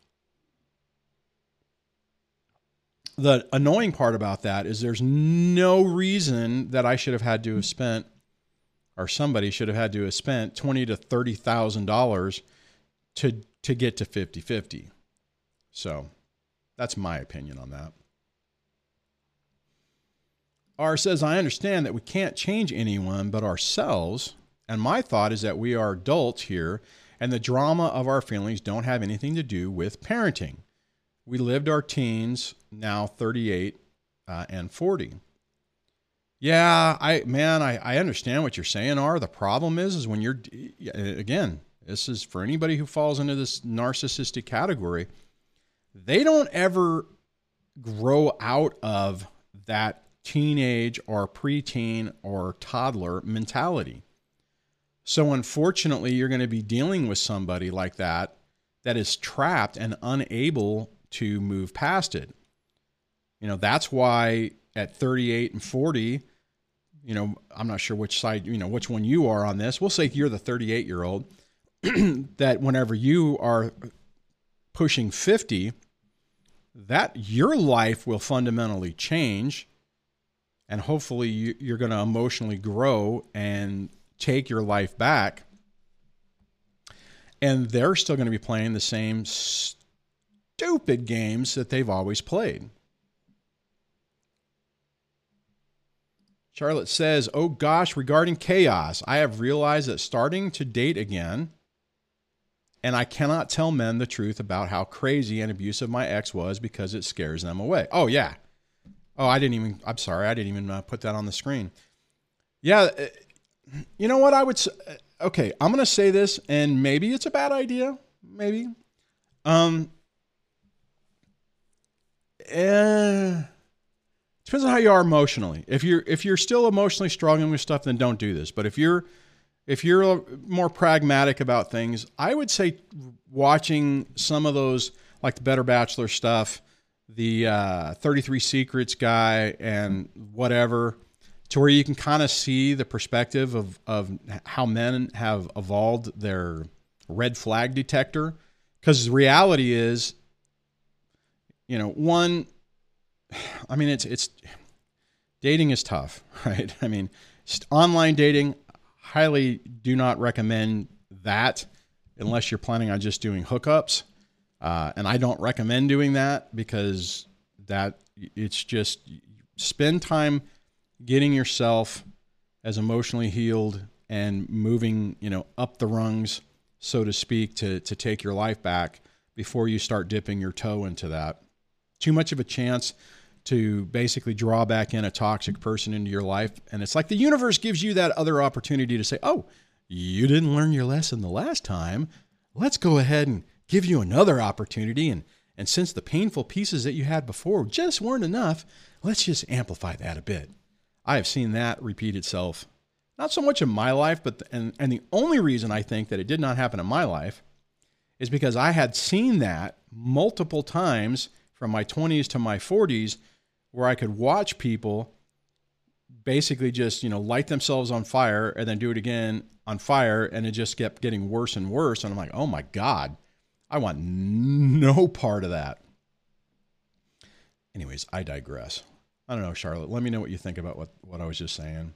The annoying part about that is there's no reason that I should have had to have spent, or somebody should have had to have spent twenty thousand to thirty thousand dollars to to get to fifty fifty. So that's my opinion on that. R says, I understand that we can't change anyone but ourselves. And my thought is that we are adults here and the drama of our feelings don't have anything to do with parenting. We lived our teens, now thirty-eight uh, and forty. Yeah, I man, I, I understand what you're saying, R. The problem is, is when you're, again, this is for anybody who falls into this narcissistic category, they don't ever grow out of that teenage or preteen or toddler mentality. So unfortunately, you're going to be dealing with somebody like that that is trapped and unable to move past it. You know, that's why at thirty-eight and forty, you know, I'm not sure which side, you know, which one you are on this. We'll say you're the thirty-eight year old that whenever you are pushing fifty, that your life will fundamentally change. And hopefully you're going to emotionally grow and take your life back. And they're still going to be playing the same stuff. Stupid games that they've always played. Charlotte says, oh gosh, regarding chaos, I have realized that starting to date again, and I cannot tell men the truth about how crazy and abusive my ex was because it scares them away. Oh yeah. Oh, I didn't even, I'm sorry. I didn't even uh, put that on the screen. Yeah. You know what I would say? Okay. I'm going to say this and maybe it's a bad idea. Maybe. Um, Uh, depends on how you are emotionally. If you're, if you're still emotionally struggling with stuff, then don't do this. But if you're, if you're more pragmatic about things, I would say watching some of those, like the Better Bachelor stuff, the uh, thirty-three Secrets guy and whatever, to where you can kind of see the perspective of, of how men have evolved their red flag detector. Because the reality is, you know, one, I mean, it's, it's, dating is tough, right? I mean, online dating, highly do not recommend that unless you're planning on just doing hookups. Uh, and I don't recommend doing that because that it's just spend time getting yourself as emotionally healed and moving, you know, up the rungs, so to speak, to, to take your life back before you start dipping your toe into that. Too much of a chance to basically draw back in a toxic person into your life. And it's like the universe gives you that other opportunity to say, oh, you didn't learn your lesson the last time. Let's go ahead and give you another opportunity. And, and since the painful pieces that you had before just weren't enough, let's just amplify that a bit. I have seen that repeat itself, not so much in my life, but, the, and, and the only reason I think that it did not happen in my life is because I had seen that multiple times from my twenties to my forties, where I could watch people basically just, you know, light themselves on fire and then do it again on fire. And it just kept getting worse and worse. And I'm like, oh my God, I want no part of that. Anyways, I digress. I don't know, Charlotte, let me know what you think about what, what I was just saying.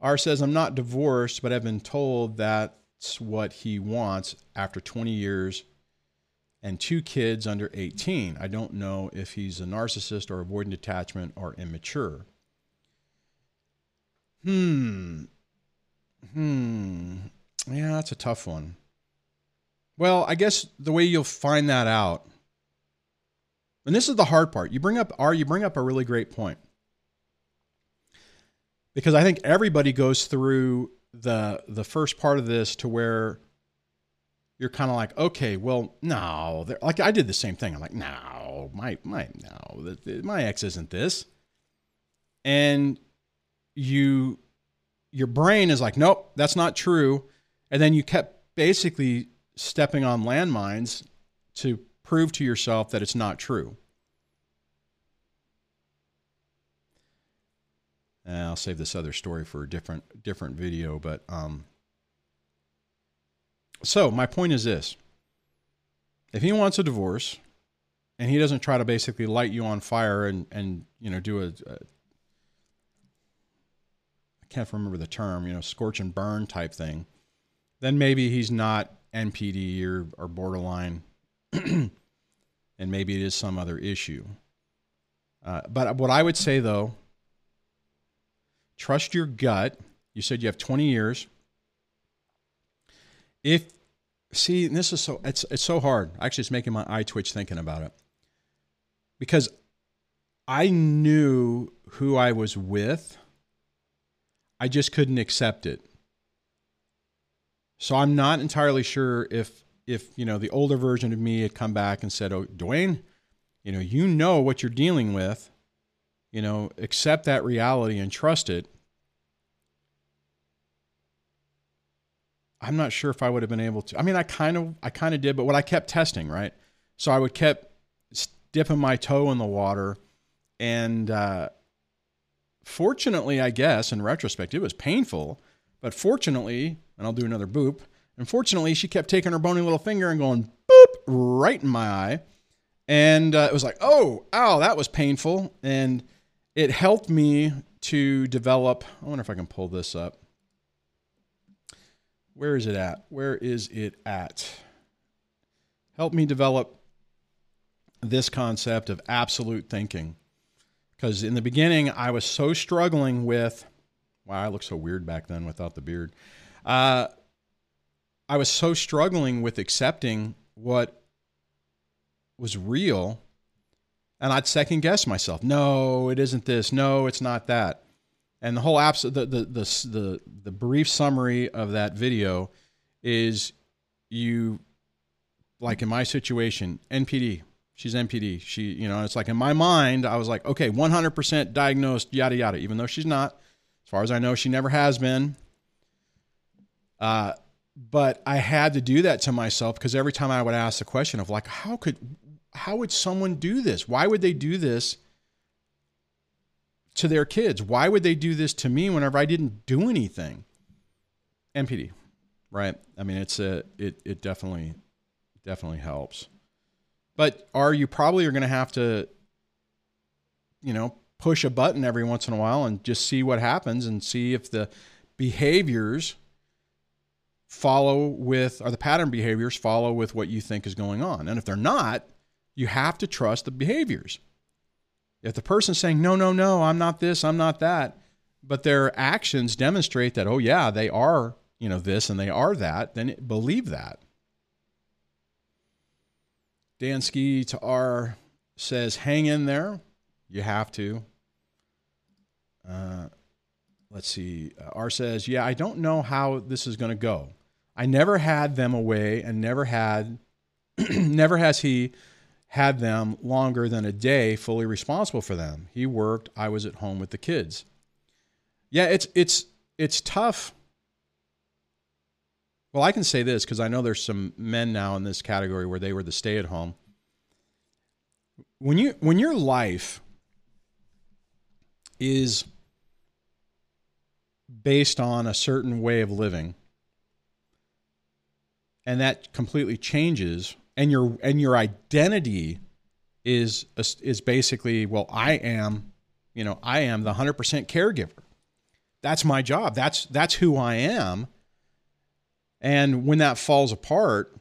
R says, I'm not divorced, but I've been told that's what he wants after twenty years. And two kids under eighteen. I don't know if he's a narcissist or avoidant attachment or immature. Hmm. Hmm. Yeah, that's a tough one. Well, I guess the way you'll find that out, and this is the hard part. You bring up, R, you bring up a really great point. Because I think everybody goes through the, the first part of this to where you're kind of like, okay, well, no, like I did the same thing. I'm like, no, my, my, no, my ex isn't this. And you, your brain is like, nope, that's not true. And then you kept basically stepping on landmines to prove to yourself that it's not true. And I'll save this other story for a different, different video, but, um, So my point is this. If he wants a divorce and he doesn't try to basically light you on fire and, and you know, do a, a, I can't remember the term, you know, scorch and burn type thing, then maybe he's not N P D or, or borderline and maybe it is some other issue. Uh, but what I would say, though, trust your gut. You said you have twenty years. If, see, and this is so, it's, it's so hard. Actually, it's making my eye twitch thinking about it. Because I knew who I was with. I just couldn't accept it. So I'm not entirely sure if, if, you know, the older version of me had come back and said, oh, Duane, you know, you know what you're dealing with, you know, accept that reality and trust it. I'm not sure if I would have been able to. I mean, I kind of, I kind of did, but what I kept testing, right? So I would kept dipping my toe in the water, and uh, fortunately, I guess in retrospect, it was painful. But fortunately, and I'll do another boop. And fortunately, she kept taking her bony little finger and going boop right in my eye, and uh, it was like, oh, ow, that was painful, and it helped me to develop. I wonder if I can pull this up. Where is it at? Where is it at? Help me develop this concept of absolute thinking. Because in the beginning, I was so struggling with, wow, I looked so weird back then without the beard. Uh, I was so struggling with accepting what was real. And I'd second guess myself. No, it isn't this. No, it's not that. And the whole abs- the, the, the, the, the brief summary of that video is you, like in my situation, N P D, she's N P D. She, you know, it's like in my mind, I was like, okay, one hundred percent diagnosed, yada, yada, even though she's not. As far as I know, she never has been. Uh, but I had to do that to myself because every time I would ask the question of like, how could, how would someone do this? Why would they do this to their kids? Why would they do this to me whenever I didn't do anything? N P D, right? I mean, it's a, it, it definitely, definitely helps. But are you probably are going to have to, you know, push a button every once in a while and just see what happens and see if the behaviors follow with, or the pattern behaviors follow with what you think is going on. And if they're not, you have to trust the behaviors. If the person's saying, no, no, no, I'm not this, I'm not that, but their actions demonstrate that, oh yeah, they are, you know, this and they are that, then believe that. Dansky to R says, hang in there. You have to. Uh, let's see. R says, yeah, I don't know how this is going to go. I never had them away and never had, never has he had them longer than a day fully responsible for them. He worked, I was at home with the kids. Yeah, it's it's it's tough. Well, I can say this because I know there's some men now in this category where they were the stay-at-home. When you when your life is based on a certain way of living, and that completely changes. And your and your identity is is basically, well, I am, you know, I am the one hundred percent caregiver. That's my job. That's that's who I am. And when that falls apart,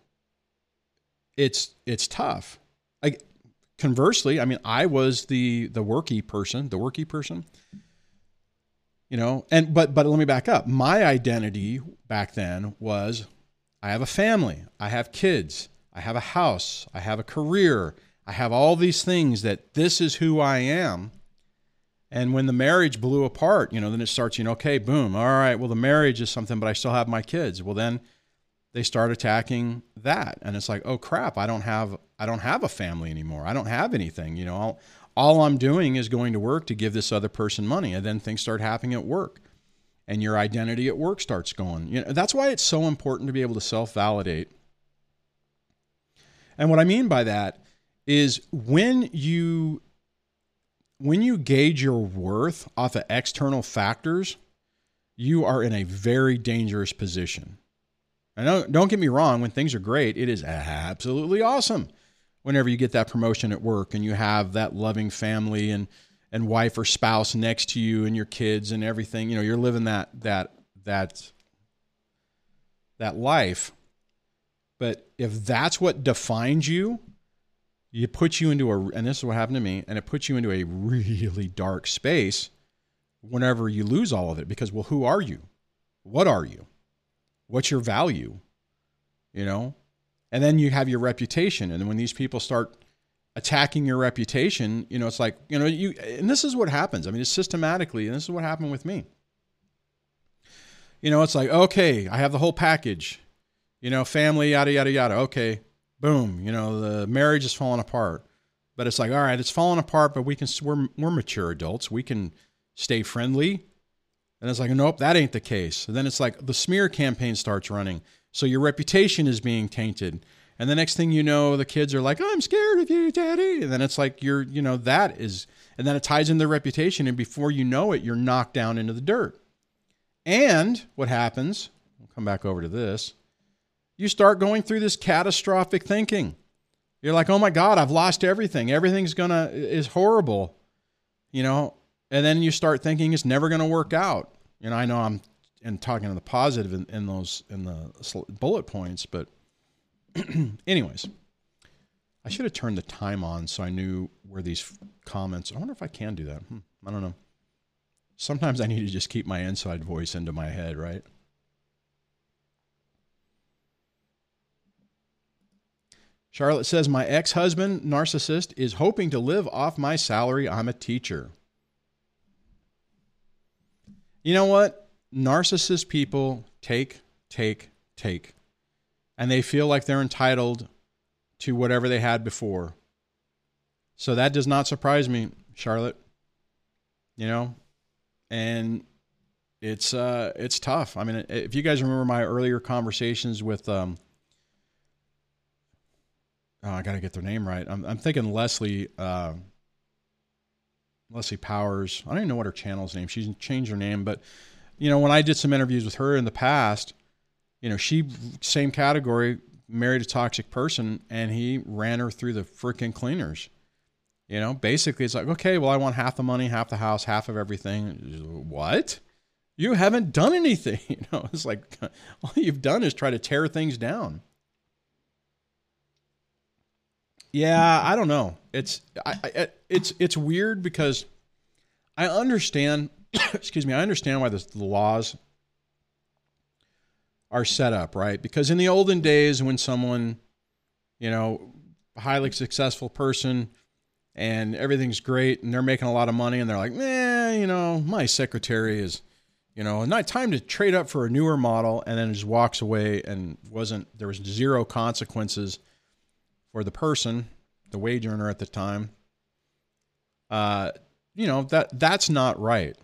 it's it's tough. Like conversely, I mean, I was the the worky person, the worky person. You know, and but but let me back up. My identity back then was I have a family, I have kids. I have a house, I have a career, I have all these things that this is who I am. And when the marriage blew apart, you know, then it starts, you know, okay, boom, all right, well, the marriage is something, but I still have my kids. Well, then they start attacking that. And it's like, oh crap, I don't have, I don't have a family anymore. I don't have anything, you know, all, all I'm doing is going to work to give this other person money. And then things start happening at work and your identity at work starts going, you know, that's why it's so important to be able to self-validate. And what I mean by that is when you when you gauge your worth off of external factors, you are in a very dangerous position. I know, don't get me wrong, when things are great, it is absolutely awesome whenever you get that promotion at work and you have that loving family and, and wife or spouse next to you and your kids and everything. You know, you're living that, that, that, that life. But if that's what defines you, you put you into a, and this is what happened to me, and it puts you into a really dark space whenever you lose all of it, because, well, who are you? What are you? What's your value? You know? And then you have your reputation. And when these people start attacking your reputation, you know, it's like, you know, you, and this is what happens. I mean, it's systematically, and this is what happened with me. You know, it's like, okay, I have the whole package, you know, family, yada, yada, yada. Okay. Boom. You know, the marriage is falling apart, but it's like, all right, it's falling apart, but we can, we're, we're mature adults. We can stay friendly. And it's like, nope, that ain't the case. And then it's like the smear campaign starts running. So your reputation is being tainted. And the next thing you know, the kids are like, I'm scared of you, daddy. And then it's like, you're, you know, that is, and then it ties into their reputation. And before you know it, you're knocked down into the dirt. And what happens, we'll come back over to this, you start going through this catastrophic thinking. You're like, oh my God, I've lost everything. Everything's gonna, is horrible, you know? And then you start thinking it's never going to work out. And I know I'm and talking to the positive in, in those, in the bullet points, but anyways, I should have turned the time on so I knew where these comments, I wonder if I can do that. Hmm, I don't know. Sometimes I need to just keep my inside voice into my head, right? Charlotte says, my ex-husband, narcissist, is hoping to live off my salary. I'm a teacher. You know what? Narcissist people take, take, take, and they feel like they're entitled to whatever they had before. So that does not surprise me, Charlotte, you know, and it's, uh, it's tough. I mean, if you guys remember my earlier conversations with, um, oh, I got to get their name right. I'm, I'm thinking Leslie, uh, Leslie Powers. I don't even know what her channel's name. She's changed her name, but you know, when I did some interviews with her in the past, you know, she, same category, married a toxic person, and he ran her through the freaking cleaners. You know, basically it's like, okay, well, I want half the money, half the house, half of everything. What? You haven't done anything. You know, it's like, all you've done is try to tear things down. Yeah, I don't know. It's I, I, it's it's weird because I understand. excuse me, I understand why this, the laws are set up, right? Because in the olden days, when someone, you know, highly successful person, and everything's great, and they're making a lot of money, and they're like, eh, you know, my secretary is, you know, not time to trade up for a newer model, and then just walks away, and wasn't there was zero consequences for the person, the wage earner at the time, uh, you know, that that's not right.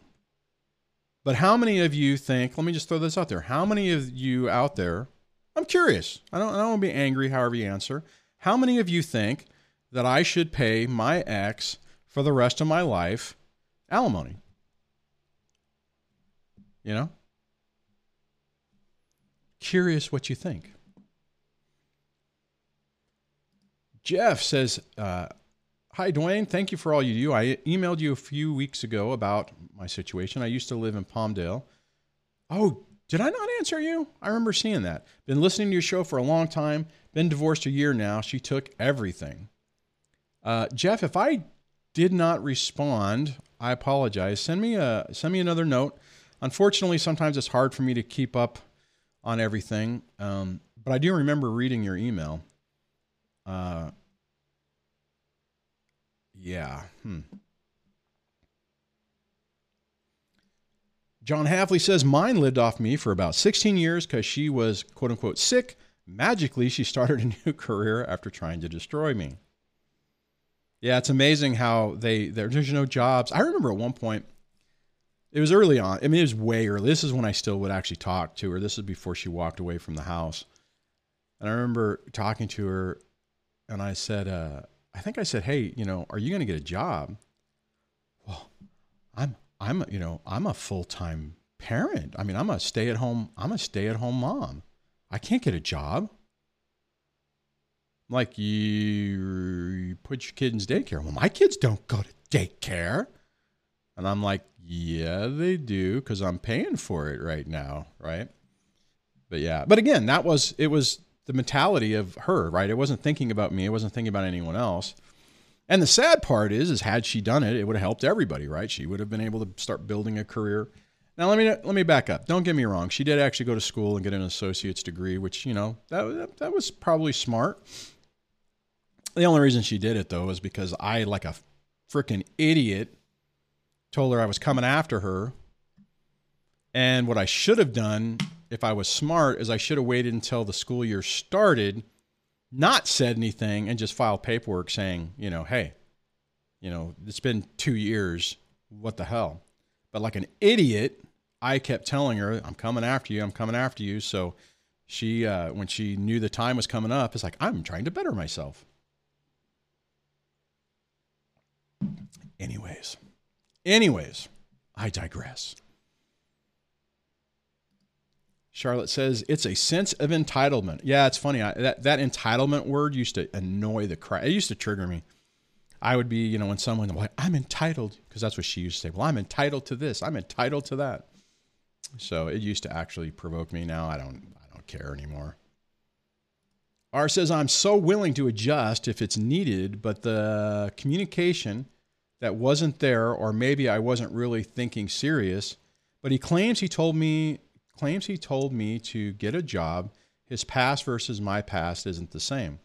But how many of you think, let me just throw this out there. How many of you out there, I'm curious. I don't, I don't want to be angry however you answer. How many of you think that I should pay my ex for the rest of my life alimony? You know? Curious what you think. Jeff says, uh, hi, Duane. Thank you for all you do. I emailed you a few weeks ago about my situation. I used to live in Palmdale. Oh, did I not answer you? I remember seeing that. Been listening to your show for a long time. Been divorced a year now. She took everything. Uh, Jeff, if I did not respond, I apologize. Send me a, send me another note. Unfortunately, sometimes it's hard for me to keep up on everything. Um, but I do remember reading your email. Uh, yeah. Hmm. John Halfley says, mine lived off me for about sixteen years because she was, quote unquote, sick. Magically, she started a new career after trying to destroy me. Yeah, it's amazing how they, there's no jobs. I remember at one point, it was early on. I mean, it was way early. This is when I still would actually talk to her. This is before she walked away from the house. And I remember talking to her. And I said, uh, I think I said, hey, you know, are you going to get a job? Well, I'm, I'm, you know, I'm a full-time parent. I mean, I'm a stay at home. I'm a stay at home mom. I can't get a job. I'm like, you put your kid in daycare. Well, my kids don't go to daycare. And I'm like, yeah, they do, because I'm paying for it right now, right? But yeah, but again, that was, it was the mentality of her, right? It wasn't thinking about me. It wasn't thinking about anyone else. And the sad part is, is had she done it, it would have helped everybody, right? She would have been able to start building a career. Now, let me let me back up. Don't get me wrong. She did actually go to school and get an associate's degree, which, you know, that that was probably smart. The only reason she did it, though, is because I, like a freaking idiot, told her I was coming after her. And what I should have done, if I was smart, is I should have waited until the school year started, not said anything, and just filed paperwork saying, you know, hey, you know, it's been two years. What the hell? But like an idiot, I kept telling her, I'm coming after you. I'm coming after you. So she, uh, when she knew the time was coming up, it's like, I'm trying to better myself. Anyways, anyways, I digress. Charlotte says, it's a sense of entitlement. Yeah, it's funny. I, that, that entitlement word used to annoy the crap. It used to trigger me. I would be, you know, when someone, well, I'm entitled, because that's what she used to say. Well, I'm entitled to this. I'm entitled to that. So it used to actually provoke me. Now I don't, I don't care anymore. R says, I'm so willing to adjust if it's needed, but the communication that wasn't there, or maybe I wasn't really thinking serious, but he claims he told me, claims he told me to get a job. His past versus my past isn't the same.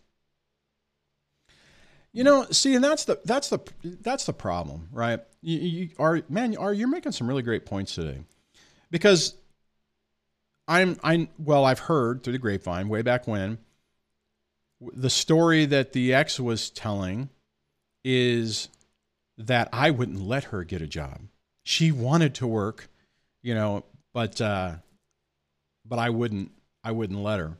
You know, see, and that's the, that's the, that's the problem, right? You, you are, man, you are, you're making some really great points today, because I'm, I, well, I've heard through the grapevine way back when, the story that the ex was telling is that I wouldn't let her get a job. She wanted to work, you know, but, uh, but I wouldn't, I wouldn't let her.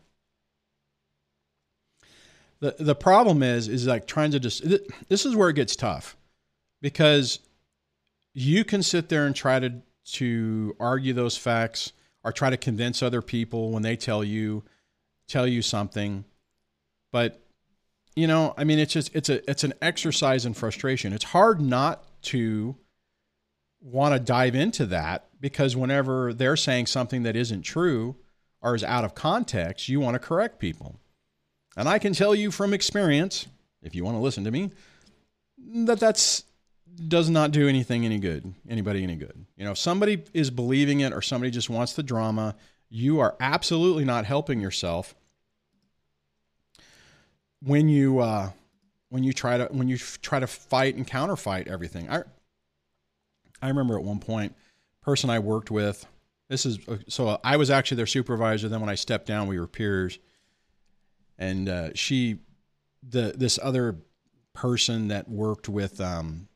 The the problem is, is like trying to just, this is where it gets tough, because you can sit there and try to, to argue those facts, or try to convince other people when they tell you, tell you something. But, you know, I mean, it's just, it's a, it's an exercise in frustration. It's hard not to want to dive into that, because whenever they're saying something that isn't true or is out of context, you want to correct people. And I can tell you from experience, if you want to listen to me, that that's does not do anything any good, anybody any good. You know, if somebody is believing it, or somebody just wants the drama, you are absolutely not helping yourself when you uh, when you try to when you try to fight and counterfight everything. I I remember at one point, person I worked with. This is so I was actually their supervisor. Then when I stepped down, we were peers. And uh, she, the this other person that worked with, um,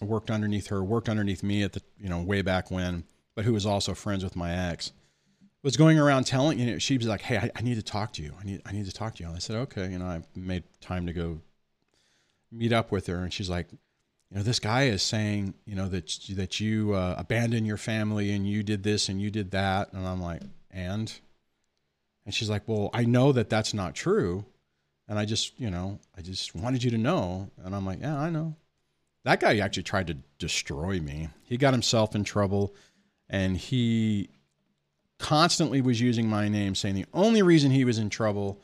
worked underneath her, worked underneath me at the, you know, way back when, but who was also friends with my ex, was going around telling, you know, she was like, hey, I, I need to talk to you. I need, I need to talk to you. And I said, okay, you know, I made time to go meet up with her. And she's like, you know, this guy is saying, you know, that, that you uh, abandoned your family, and you did this and you did that. And I'm like, and? And she's like, well, I know that that's not true. And I just, you know, I just wanted you to know. And I'm like, yeah, I know. That guy actually tried to destroy me. He got himself in trouble, and he constantly was using my name, saying the only reason he was in trouble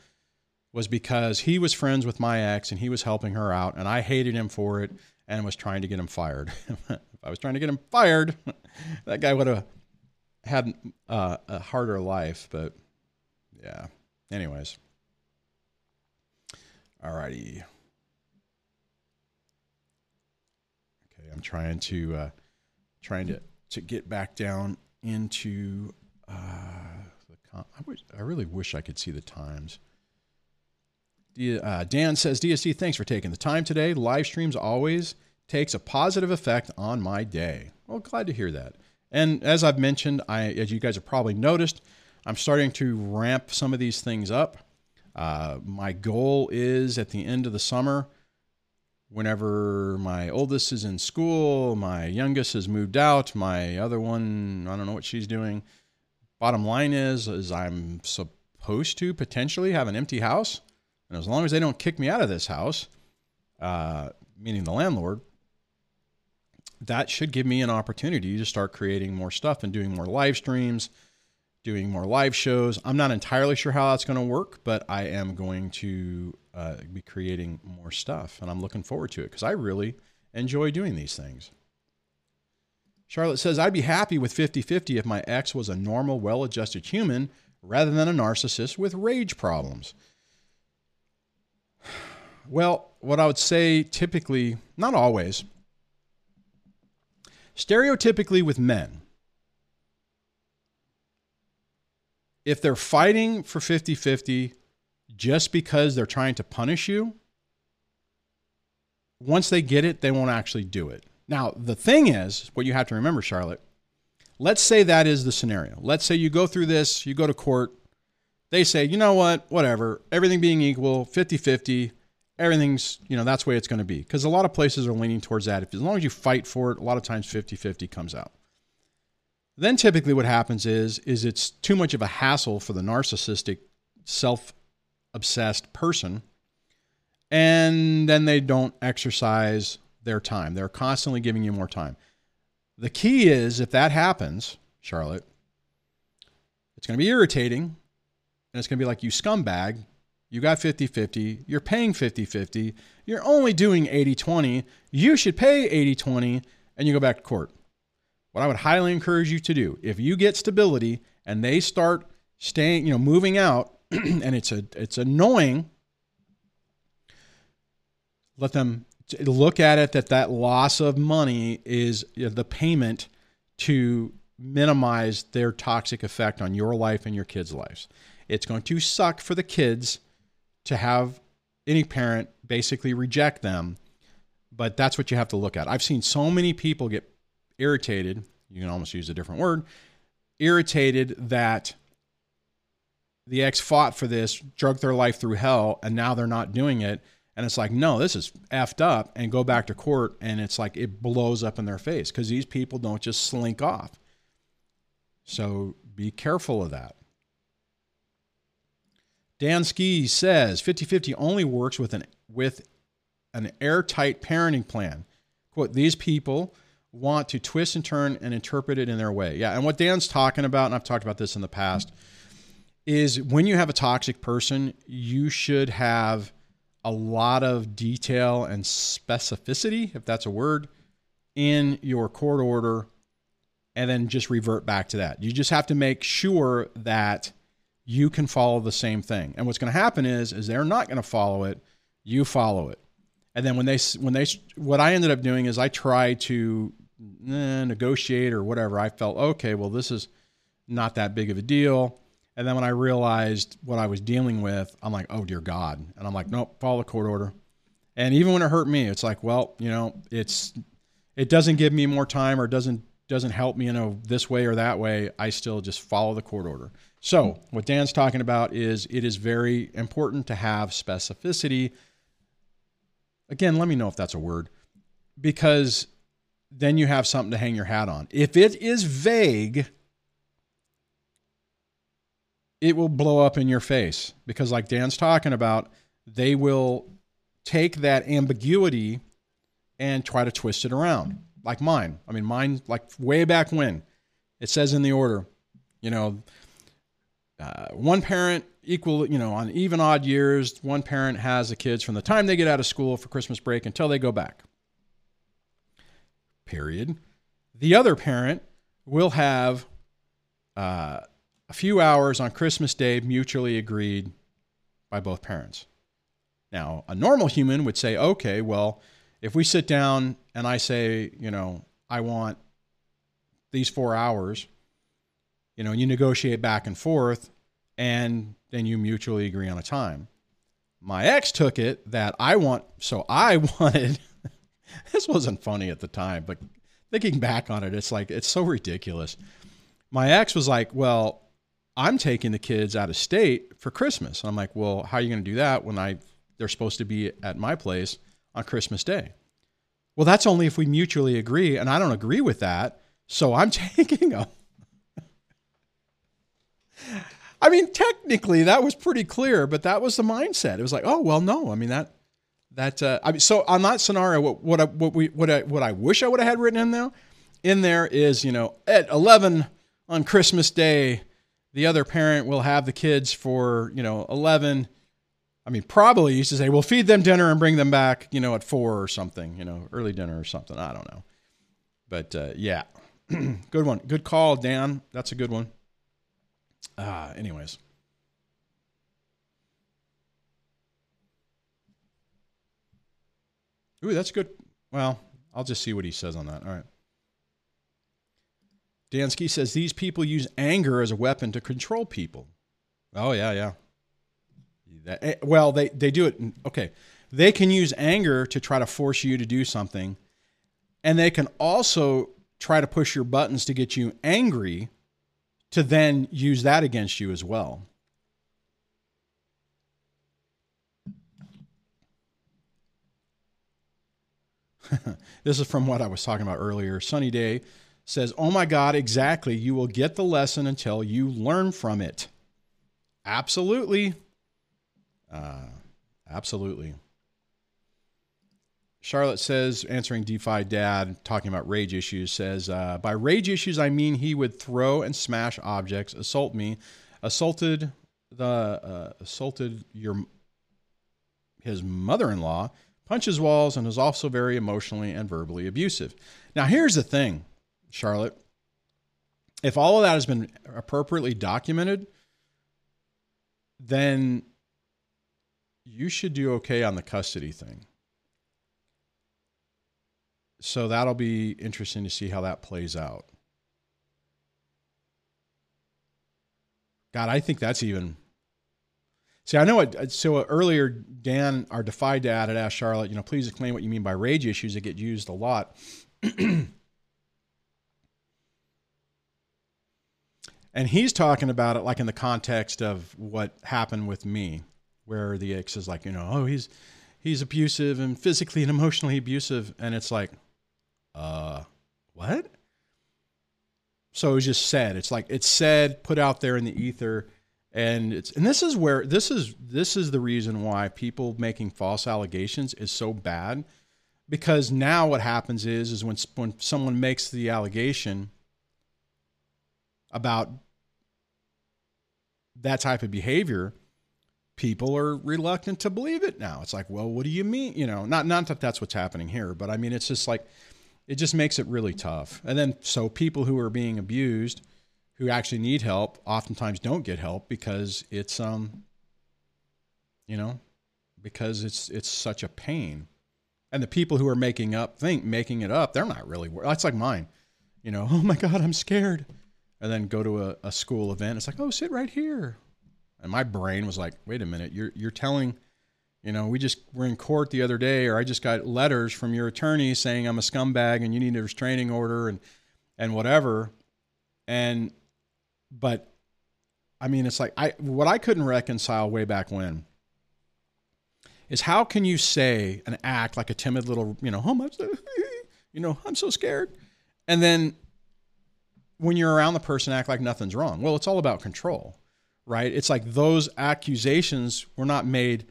was because he was friends with my ex and he was helping her out. And I hated him for it and was trying to get him fired. If I was trying to get him fired, that guy would have had uh, a harder life, but... yeah. Anyways. All righty. Okay. I'm trying to, uh, trying to, to get back down into, uh, the con- I wish, I really wish I could see the times. D- uh, Dan says, D S D, thanks for taking the time today. Live streams always takes a positive effect on my day. Well, glad to hear that. And as I've mentioned, I, as you guys have probably noticed, I'm starting to ramp some of these things up. Uh, my goal is at the end of the summer, whenever my oldest is in school, my youngest has moved out, my other one, I don't know what she's doing. Bottom line is, is I'm sup- supposed to potentially have an empty house. And as long as they don't kick me out of this house, uh, meaning the landlord, that should give me an opportunity to start creating more stuff and doing more live streams, doing more live shows. I'm not entirely sure how that's going to work, but I am going to uh, be creating more stuff, and I'm looking forward to it because I really enjoy doing these things. Charlotte says, I'd be happy with fifty fifty if my ex was a normal, well-adjusted human rather than a narcissist with rage problems. Well, what I would say typically, not always, stereotypically with men, if they're fighting for fifty fifty just because they're trying to punish you, once they get it, they won't actually do it. Now, the thing is, what you have to remember, Charlotte, let's say that is the scenario. Let's say you go through this, you go to court, they say, you know what, whatever, everything being equal, fifty fifty, everything's, you know, that's the way it's going to be. Because a lot of places are leaning towards that. If, as long as you fight for it, a lot of times fifty fifty comes out. Then typically what happens is, is it's too much of a hassle for the narcissistic, self-obsessed person. And then they don't exercise their time. They're constantly giving you more time. The key is, if that happens, Charlotte, it's going to be irritating, and it's going to be like, you scumbag, you got fifty fifty, you're paying fifty fifty, you're only doing eighty twenty, you should pay eighty twenty, and you go back to court. What I would highly encourage you to do, if you get stability and they start staying, you know, moving out, and it's a it's annoying, let them look at it that that loss of money is the payment to minimize their toxic effect on your life and your kids' lives. It's going to suck for the kids to have any parent basically reject them, but that's what you have to look at. I've seen so many people get irritated, you can almost use a different word, irritated that the ex fought for this, drug their life through hell, and now they're not doing it. And it's like, no, this is effed up, and go back to court, and it's like it blows up in their face because these people don't just slink off. So be careful of that. Dan Ski says, fifty fifty only works with an, with an airtight parenting plan. Quote, these people want to twist and turn and interpret it in their way. Yeah, and what Dan's talking about, and I've talked about this in the past, is when you have a toxic person, you should have a lot of detail and specificity, if that's a word, in your court order, and then just revert back to that. You just have to make sure that you can follow the same thing. And what's going to happen is, is they're not going to follow it. You follow it. And then when they, when they, what I ended up doing is I tried to eh, negotiate or whatever. I felt, okay, well, this is not that big of a deal. And then when I realized what I was dealing with, I'm like, oh dear God. And I'm like, nope, follow the court order. And even when it hurt me, it's like, well, you know, it's, it doesn't give me more time or doesn't, doesn't help me, you know, this way or that way. I still just follow the court order. So what Dan's talking about is it is very important to have specificity. Again, let me know if that's a word, because then you have something to hang your hat on. If it is vague, it will blow up in your face, because like Dan's talking about, they will take that ambiguity and try to twist it around. Like mine. I mean, mine, like way back when, it says in the order, you know, Uh, one parent equal, you know, on even odd years, one parent has the kids from the time they get out of school for Christmas break until they go back. Period. The other parent will have uh, a few hours on Christmas Day mutually agreed by both parents. Now, a normal human would say, okay, well, if we sit down and I say, you know, I want these four hours, you know, you negotiate back and forth, and then you mutually agree on a time. My ex took it that I want, so I wanted, this wasn't funny at the time, but thinking back on it, it's like, it's so ridiculous. My ex was like, well, I'm taking the kids out of state for Christmas. And I'm like, well, how are you going to do that when I, they're supposed to be at my place on Christmas Day? Well, that's only if we mutually agree, and I don't agree with that. So I'm taking them. I mean, technically that was pretty clear, but that was the mindset. It was like, oh, well, no, I mean, that, that, uh, I mean, so on that scenario, what, what I, what we, what I, what I wish I would have had written in there, in there is, you know, at eleven on Christmas Day, the other parent will have the kids for, you know, eleven. I mean, probably used to say, well, feed them dinner and bring them back, you know, at four or something, you know, early dinner or something. I don't know. But, uh, yeah, good one. Good call, Dan. That's a good one. Uh, anyways. Ooh, that's good. Well, I'll just see what he says on that. All right. Dansky says, these people use anger as a weapon to control people. Oh, yeah, yeah. That, well, they, they do it. Okay. They can use anger to try to force you to do something. And they can also try to push your buttons to get you angry to then use that against you as well. This is from what I was talking about earlier. Sunny Day says, oh my God, exactly. You will get the lesson until you learn from it. Absolutely. Uh, absolutely. Charlotte says, answering DeFi Dad, talking about rage issues, says, uh, by rage issues, I mean he would throw and smash objects, assault me, assaulted the uh, assaulted your his mother-in-law, punches walls, and is also very emotionally and verbally abusive. Now, here's the thing, Charlotte. If all of that has been appropriately documented, then you should do okay on the custody thing. So that'll be interesting to see how that plays out. God, I think that's even... See, I know it. So earlier, Dan, our Defy Dad, had asked Charlotte, you know, please explain what you mean by rage issues that get used a lot. And he's talking about it like in the context of what happened with me, where the ex is like, you know, oh, he's... he's abusive and physically and emotionally abusive. And it's like, uh, what? So it was just said, it's like, it's said, put out there in the ether. And it's, and this is where, this is, this is the reason why people making false allegations is so bad, because now what happens is, is when, when someone makes the allegation about that type of behavior, people are reluctant to believe it now. It's like, well, what do you mean? You know, not, not that that's what's happening here, but I mean, it's just like, it just makes it really tough. And then, so people who are being abused, who actually need help, oftentimes don't get help because it's, um, you know, because it's, it's such a pain. And the people who are making up, think making it up, they're not really, that's like mine, you know, oh my God, I'm scared. And then go to a, a school event. It's like, oh, sit right here. And my brain was like, wait a minute, you're, you're telling, you know, we just were in court the other day, or I just got letters from your attorney saying I'm a scumbag and you need a restraining order and, and whatever. And, but I mean, it's like, I, what I couldn't reconcile way back when is how can you say and act like a timid little, you know, how much, you know, I'm so scared. And then when you're around the person, act like nothing's wrong. Well, it's all about control. Right? It's like those accusations were not made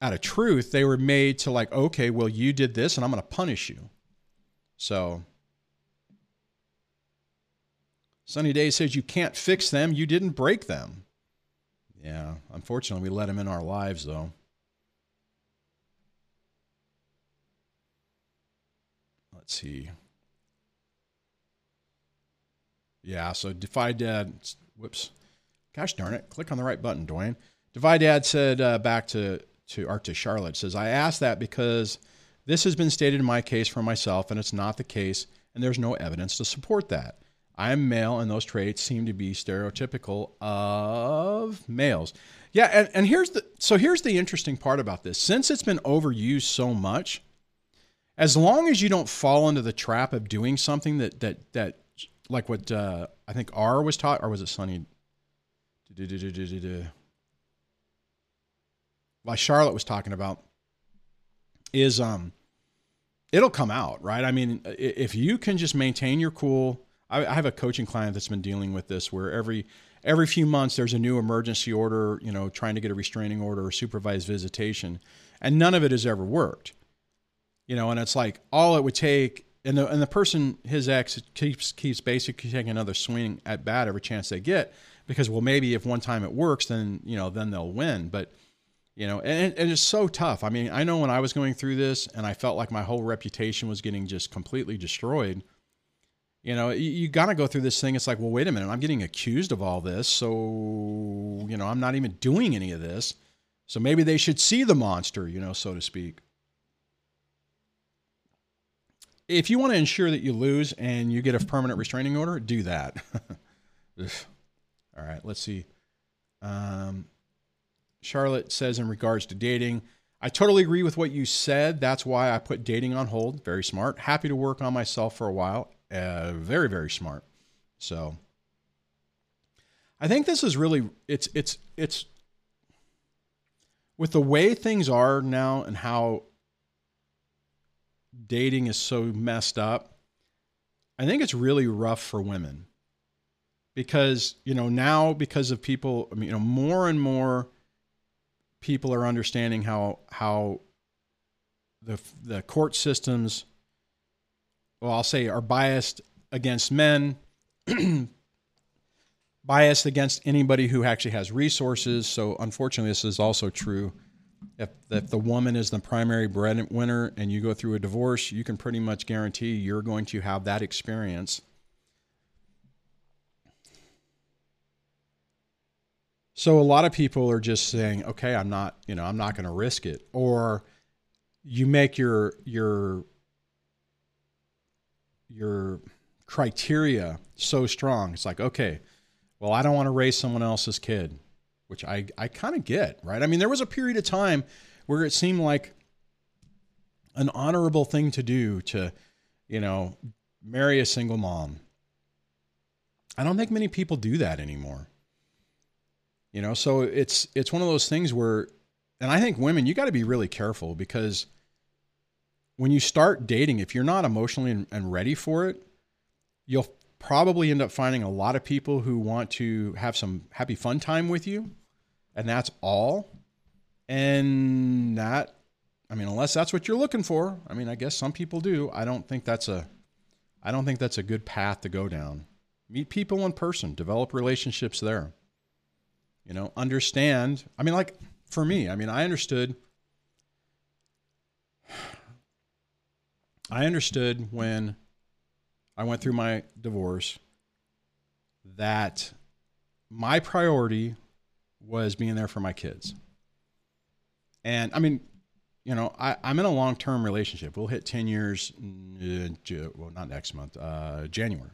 out of truth. They were made to like, okay, well, you did this and I'm going to punish you. So Sunny Day says you can't fix them. You didn't break them. Yeah. Unfortunately, we let them in our lives though. Let's see. Yeah. So Defy Dad, whoops. Gosh darn it. Click on the right button, Duane. Defy Dad said uh, back to, to, or to Charlotte, says, I asked that because this has been stated in my case for myself, and it's not the case, and there's no evidence to support that. I am male, and those traits seem to be stereotypical of males. Yeah, and, and here's the, so here's the interesting part about this. Since it's been overused so much, as long as you don't fall into the trap of doing something that, that, that like what uh, I think R was taught, or was it Sunny? Like Charlotte was talking about is, um, it'll come out, right? I mean, if you can just maintain your cool, I, I have a coaching client that's been dealing with this where every, every few months there's a new emergency order, you know, trying to get a restraining order or supervised visitation, and none of it has ever worked. You know, and it's like all it would take, and the and the person, his ex, keeps keeps basically taking another swing at bat every chance they get, because well, maybe if one time it works, then you know, then they'll win. But you know, and, and it's so tough. I mean, I know when I was going through this, and I felt like my whole reputation was getting just completely destroyed. You know, you, you got to go through this thing. It's like, well, wait a minute, I'm getting accused of all this, so you know, I'm not even doing any of this. So maybe they should see the monster, you know, so to speak. If you want to ensure that you lose and you get a permanent restraining order, do that. All right, let's see. Um, Charlotte says, in regards to dating, I totally agree with what you said. That's why I put dating on hold. Very smart. Happy to work on myself for a while. Uh, very, very smart. So I think this is really, it's, it's, it's with the way things are now and how dating is so messed up, I think it's really rough for women, because, you know, now because of people, I mean, you know, more and more people are understanding how, how the, the court systems, well, I'll say, are biased against men, biased against anybody who actually has resources. So unfortunately, this is also true. If, if the woman is the primary breadwinner and you go through a divorce, you can pretty much guarantee you're going to have that experience. So a lot of people are just saying, okay, I'm not, you know, I'm not going to risk it. Or you make your, your, your criteria so strong. It's like, okay, well, I don't want to raise someone else's kid. Which I, I kind of get, right? I mean, there was a period of time where it seemed like an honorable thing to do to, you know, marry a single mom. I don't think many people do that anymore. You know, so it's it's one of those things where, and I think women, you got to be really careful, because when you start dating, if you're not emotionally and, and ready for it, you'll probably end up finding a lot of people who want to have some happy fun time with you. And that's all. And that, I mean, unless that's what you're looking for, I mean, I guess some people do. I don't think that's a, I don't think that's a good path to go down. Meet people in person, develop relationships there, you know, understand. I mean, like for me, I mean, I understood, I understood when I went through my divorce that my priority was being there for my kids. And I mean, you know, I, I'm in a long-term relationship. We'll hit ten years, well, not next month, uh, January.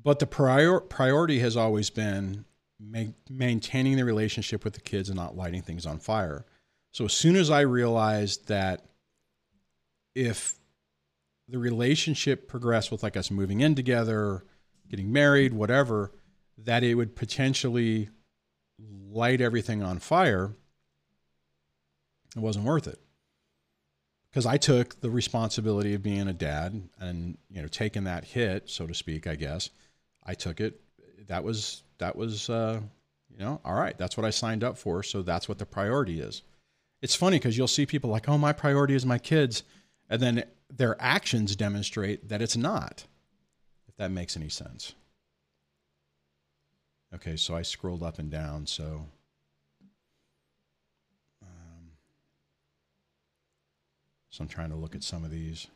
But the prior, priority has always been ma- maintaining the relationship with the kids and not lighting things on fire. So as soon as I realized that if the relationship progressed with like us moving in together, getting married, whatever, that it would potentially light everything on fire, it wasn't worth it. Because I took the responsibility of being a dad and, you know, taking that hit, so to speak, I guess. I took it. That was, that was, uh, you know, all right, that's what I signed up for. So that's what the priority is. It's funny because you'll see people like, oh, my priority is my kids. And then their actions demonstrate that it's not, if that makes any sense. Okay, so I scrolled up and down, so. Um, so I'm trying to look at some of these.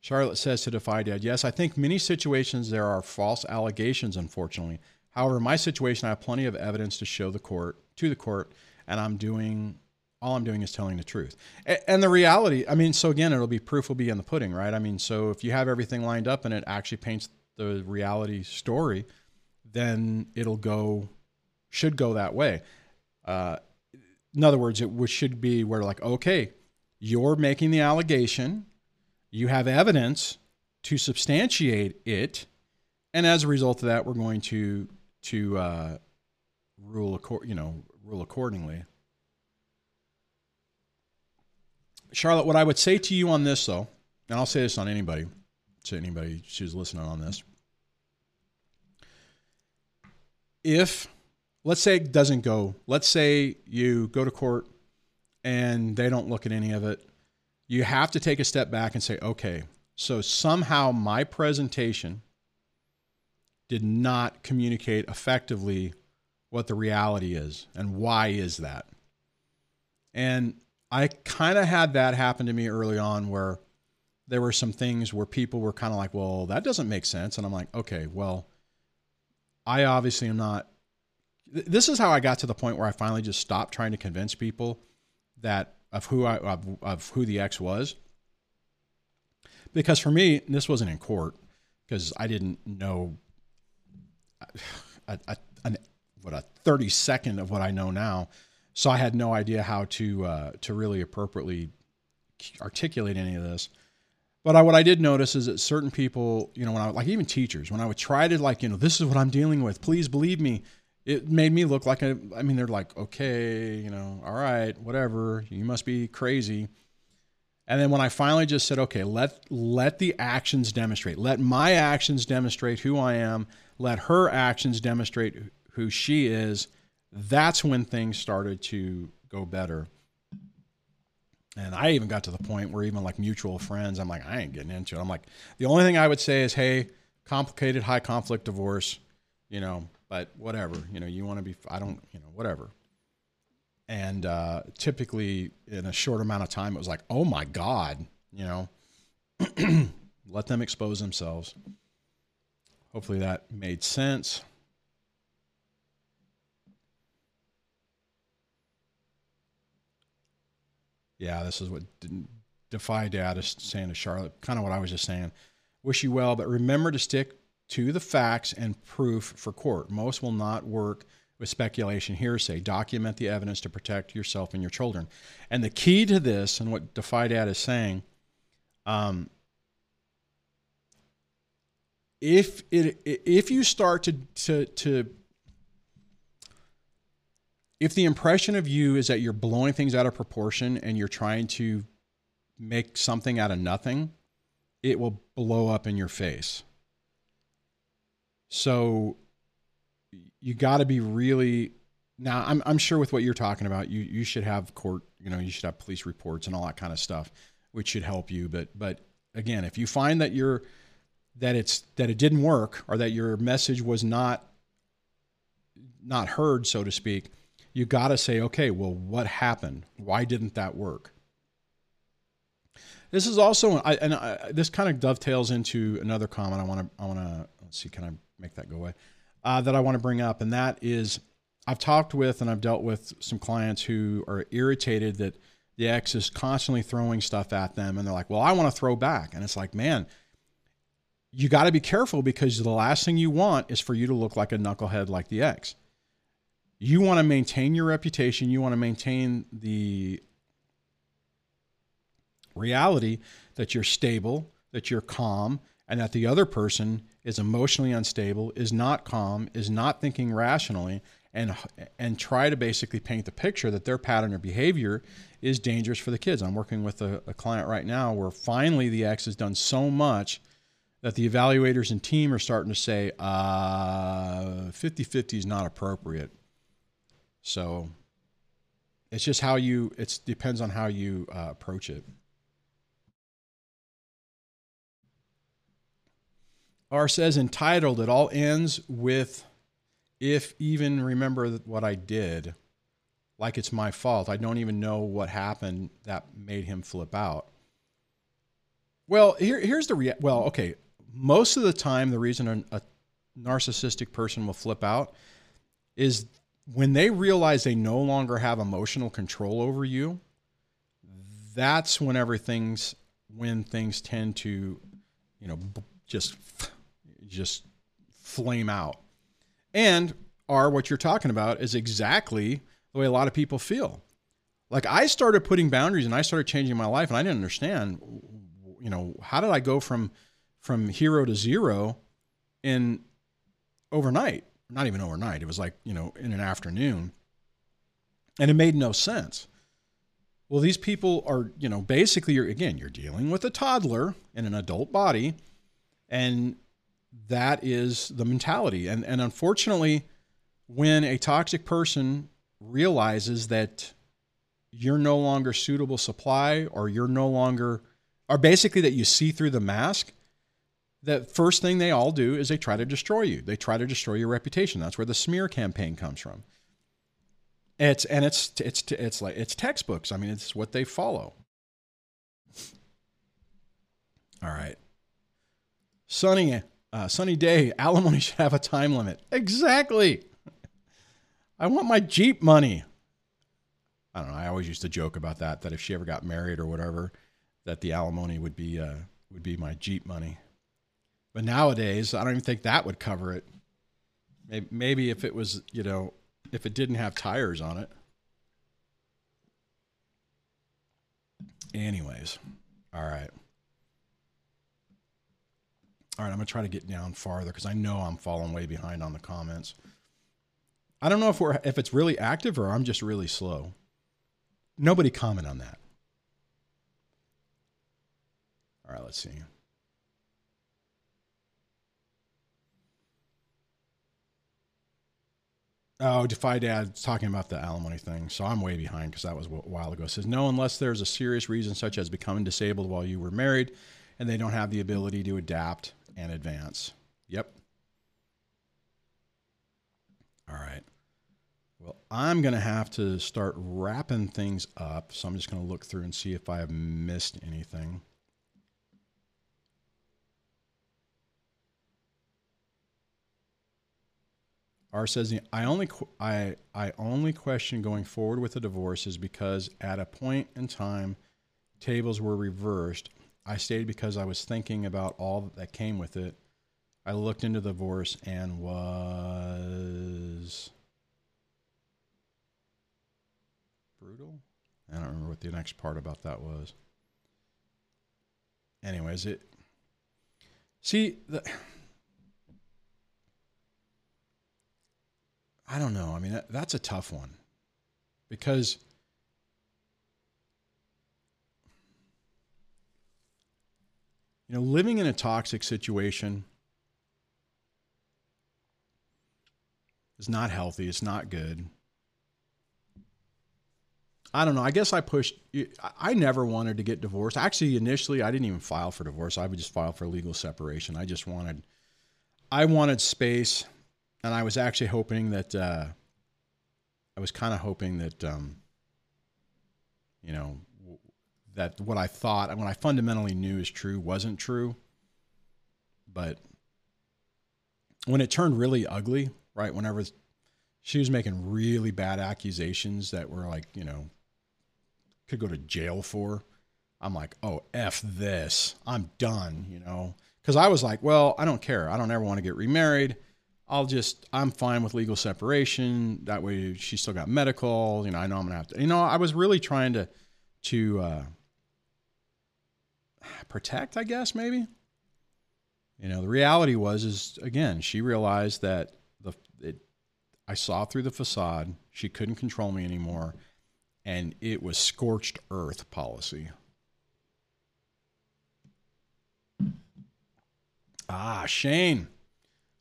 Charlotte says to Defy Dad, yes, I think many situations there are false allegations, unfortunately. However, in my situation, I have plenty of evidence to show the court, to the court, and I'm doing... all I'm doing is telling the truth. And the reality, I mean, so again, it'll be proof will be in the pudding, right? I mean, so if you have everything lined up and it actually paints the reality story, then it'll go, should go that way. Uh, in other words, it should be where like, okay, you're making the allegation, you have evidence to substantiate it. And as a result of that, we're going to, to uh, rule, you know, rule accordingly. Charlotte, what I would say to you on this, though, and I'll say this on anybody, to anybody who's listening on this, if, let's say it doesn't go, let's say you go to court and they don't look at any of it, you have to take a step back and say, okay, so somehow my presentation did not communicate effectively what the reality is, and why is that? And I kind of had that happen to me early on, where there were some things where people were kind of like, well, that doesn't make sense. And I'm like, okay, well, I obviously am not. This is how I got to the point where I finally just stopped trying to convince people that of who I, of, of who the ex was. Because for me, this wasn't in court, because I didn't know a, a, an, what a thirty-second of what I know now. So I had no idea how to, uh, to really appropriately articulate any of this. But I, what I did notice is that certain people, you know, when I like even teachers, when I would try to like, you know, this is what I'm dealing with, please believe me, it made me look like a, I mean, they're like, okay, you know, all right, whatever, you must be crazy. And then when I finally just said, okay, let, let the actions demonstrate, let my actions demonstrate who I am, let her actions demonstrate who she is, that's when things started to go better. And I even got to the point where even like mutual friends, I'm like, I ain't getting into it. I'm like, the only thing I would say is, hey, complicated, high conflict divorce, you know, but whatever, you know, you want to be, I don't, you know, whatever. And uh, typically in a short amount of time, it was like, oh my God, you know, let them expose themselves. Hopefully that made sense. Yeah, this is what Defy Dad is saying to Charlotte, kind of what I was just saying. Wish you well, but remember to stick to the facts and proof for court. Most will not work with speculation, hearsay. Document the evidence to protect yourself and your children. And the key to this, and what Defy Dad is saying, um, if it if you start to to to if the impression of you is that you're blowing things out of proportion and you're trying to make something out of nothing, it will blow up in your face. So you got to be really, now I'm, I'm sure with what you're talking about, you, you should have court, you know, you should have police reports and all that kind of stuff, which should help you. But, but again, if you find that you're, that it's, that it didn't work, or that your message was not, not heard, so to speak, you got to say, okay, well, what happened? Why didn't that work? This is also, I, and I, this kind of dovetails into another comment I want to, I want to, let's see, can I make that go away? Uh, that I want to bring up. And that is, I've talked with, and I've dealt with some clients who are irritated that the ex is constantly throwing stuff at them. And they're like, well, I want to throw back. And it's like, man, you got to be careful, because the last thing you want is for you to look like a knucklehead like the ex. You want to maintain your reputation. You want to maintain the reality that you're stable, that you're calm, and that the other person is emotionally unstable, is not calm, is not thinking rationally, and and try to basically paint the picture that their pattern of behavior is dangerous for the kids. I'm working with a, a client right now where finally the ex has done so much that the evaluators and team are starting to say uh, fifty fifty is not appropriate. So it's just how you, it depends on how you uh, approach it. R says, entitled, it all ends with, if even remember what I did, like it's my fault. I don't even know what happened that made him flip out. Well, here, here's the, rea- well, okay. Most of the time, the reason an, a narcissistic person will flip out is when they realize they no longer have emotional control over you. That's whenever things, when things tend to, you know, b- just, just flame out. And are what you're talking about is exactly the way a lot of people feel. Like, I started putting boundaries and I started changing my life, and I didn't understand, you know, how did I go from, from hero to zero in overnight? Not even overnight. It was like, you know, in an afternoon, and it made no sense. Well, these people are, you know, basically you're, again, you're dealing with a toddler in an adult body, and that is the mentality. And, and unfortunately, when a toxic person realizes that you're no longer suitable supply, or you're no longer, or basically that you see through the mask, the first thing they all do is they try to destroy you. They try to destroy your reputation. That's where the smear campaign comes from. It's, and it's, it's, it's like, it's textbooks. I mean, it's what they follow. All right. Sunny, uh, sunny day. Alimony should have a time limit. Exactly. I want my Jeep money. I don't know. I always used to joke about that, that if she ever got married or whatever, that the alimony would be, uh, would be my Jeep money. But nowadays, I don't even think that would cover it. Maybe, maybe if it was, you know, if it didn't have tires on it. Anyways. All right. All right. I'm going to try to get down farther because I know I'm falling way behind on the comments. I don't know if we're, if it's really active or I'm just really slow. Nobody comment on that. All right, let's see. Oh, Defy Dad's talking about the alimony thing. So I'm way behind because that was a while ago. It says, no, unless there's a serious reason such as becoming disabled while you were married and they don't have the ability to adapt and advance. Yep. All right. Well, I'm going to have to start wrapping things up. So I'm just going to look through and see if I have missed anything. R says, I only, I, I only question going forward with the divorce is because at a point in time, tables were reversed. I stayed because I was thinking about all that came with it. I looked into the divorce and was brutal. I don't remember what the next part about that was. Anyways, it, see, the, I don't know. I mean, that, that's a tough one because you know, living in a toxic situation is not healthy. It's not good. I don't know. I guess I pushed, I never wanted to get divorced. Actually, initially, I didn't even file for divorce. I would just file for legal separation. I just wanted, I wanted space. And I was actually hoping that, uh, I was kind of hoping that, um, you know, w that what I thought and what I fundamentally knew is true wasn't true. But when it turned really ugly, right, whenever she was making really bad accusations that were like, you know, could go to jail for, I'm like, oh, F this, I'm done, you know? Cause I was like, well, I don't care. I don't ever want to get remarried. I'll just, I'm fine with legal separation. That way she's still got medical, you know, I know I'm gonna have to, you know, I was really trying to, to, uh, protect, I guess, maybe, you know, the reality was, is again, she realized that the, it, I saw through the facade, she couldn't control me anymore. And it was scorched earth policy. Ah, Shane. one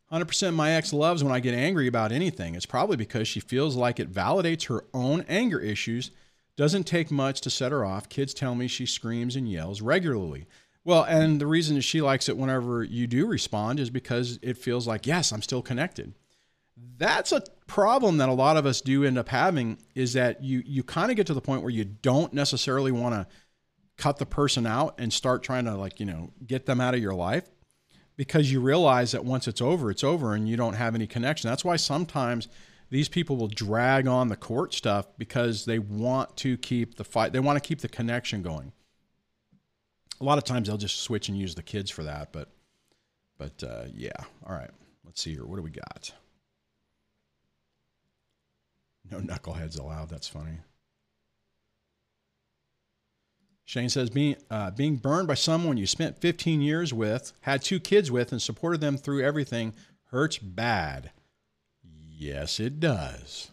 hundred percent my ex loves when I get angry about anything. It's probably because she feels like it validates her own anger issues. Doesn't take much to set her off. Kids tell me she screams and yells regularly. Well, and the reason she likes it whenever you do respond is because it feels like, yes, I'm still connected. That's a problem that a lot of us do end up having is that you, you kind of get to the point where you don't necessarily want to cut the person out and start trying to like, you know, get them out of your life. Because you realize that once it's over, it's over and you don't have any connection. That's why sometimes these people will drag on the court stuff because they want to keep the fight. They want to keep the connection going. A lot of times they'll just switch and use the kids for that. But, but uh, yeah. All right. Let's see here. What do we got? No knuckleheads allowed. That's funny. Shane says, being, uh, being burned by someone you spent fifteen years with, had two kids with, and supported them through everything hurts bad. Yes, it does.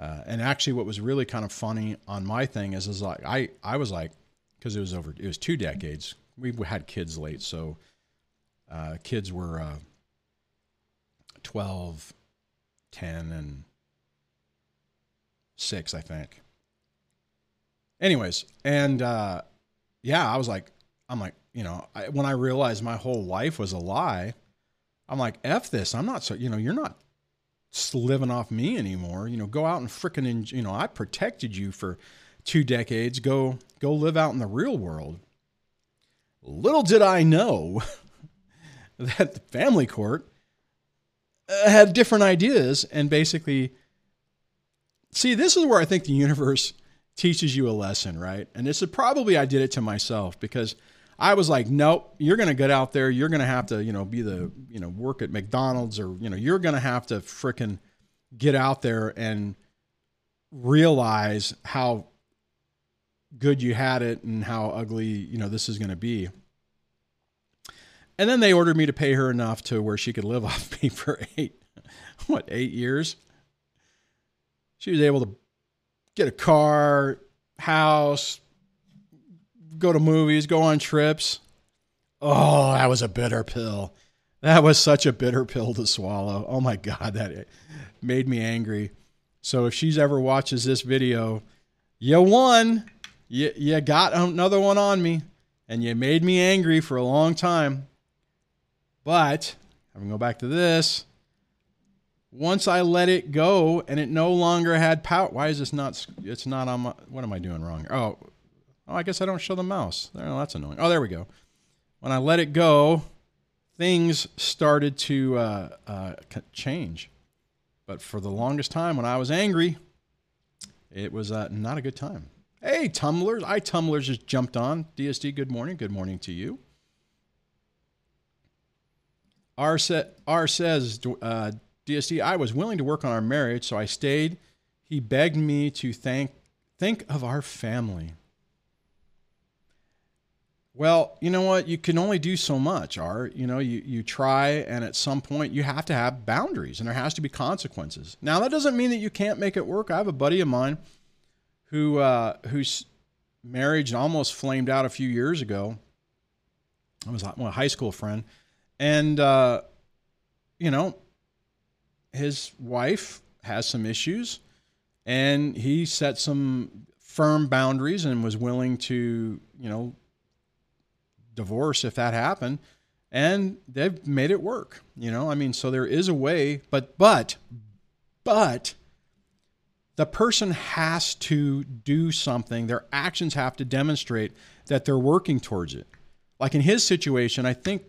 Uh, and actually what was really kind of funny on my thing is, is like, I, I was like, cause it was over, it was two decades. We had kids late. So, uh, kids were, uh, 12, ten and six, I think. Anyways, and uh, yeah, I was like, I'm like, you know, I, when I realized my whole life was a lie, I'm like, F this. I'm not so, you know, you're not living off me anymore. You know, go out and frickin', you know, I protected you for two decades. Go, go live out in the real world. Little did I know that the family court had different ideas and basically, see, this is where I think the universe teaches you a lesson, right? And this is probably, I did it to myself because I was like, nope, you're going to get out there. You're going to have to, you know, be the, you know, work at McDonald's or, you know, you're going to have to frickin' get out there and realize how good you had it and how ugly, you know, this is going to be. And then they ordered me to pay her enough to where she could live off me for eight, what, eight years. She was able to get a car, house, go to movies, go on trips. Oh, that was a bitter pill. That was such a bitter pill to swallow. Oh my God, that made me angry. So if she's ever watches this video, you won. You, you got another one on me and you made me angry for a long time. But I'm going to go back to this. Once I let it go and it no longer had power. Why is this not, it's not on my, what am I doing wrong? Oh, oh, I guess I don't show the mouse. Oh, that's annoying. Oh, there we go. When I let it go, things started to uh, uh, change. But for the longest time when I was angry, it was uh, not a good time. Hey, Tumblers. I, Tumblers, just jumped on. D S D, good morning. Good morning to you. R, sa- R says, uh, D S D, I was willing to work on our marriage, so I stayed. He begged me to thank, think of our family. Well, you know what? You can only do so much, R. You know, you, you try, and at some point, you have to have boundaries, and there has to be consequences. Now, that doesn't mean that you can't make it work. I have a buddy of mine who uh, whose marriage almost flamed out a few years ago. I was a high school friend, and, uh, you know, his wife has some issues and he set some firm boundaries and was willing to, you know, divorce if that happened, and they've made it work. You know, I mean, so there is a way, but, but, but the person has to do something. Their actions have to demonstrate that they're working towards it. Like in his situation, I think,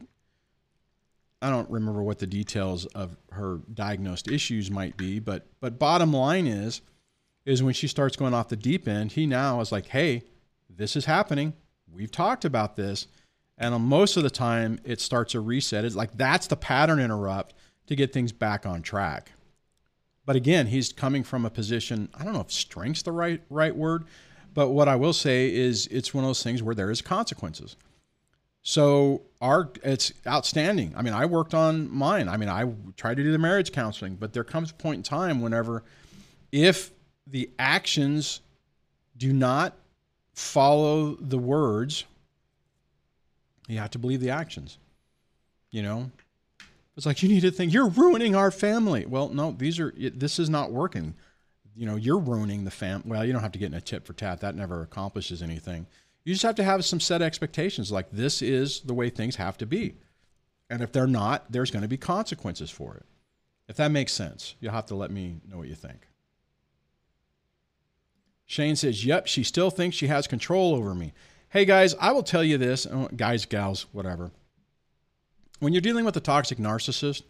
I don't remember what the details of her diagnosed issues might be, but but bottom line is, is when she starts going off the deep end, he now is like, hey, this is happening. We've talked about this. And most of the time it starts a reset. It's like, that's the pattern interrupt to get things back on track. But again, he's coming from a position, I don't know if strength's the right, right word, but what I will say is it's one of those things where there is consequences. So our, it's outstanding. I mean, I worked on mine. I mean, I tried to do the marriage counseling, but there comes a point in time whenever, if the actions do not follow the words, you have to believe the actions, you know? It's like, you need to think, you're ruining our family. Well, no, these are, this is not working. You know, you're ruining the fam. Well, you don't have to get in a tit for tat. That never accomplishes anything. You just have to have some set expectations, like this is the way things have to be. And if they're not, there's going to be consequences for it. If that makes sense, you'll have to let me know what you think. Shane says, yep, she still thinks she has control over me. Hey, guys, I will tell you this. Oh, guys, gals, whatever. When you're dealing with a toxic narcissist,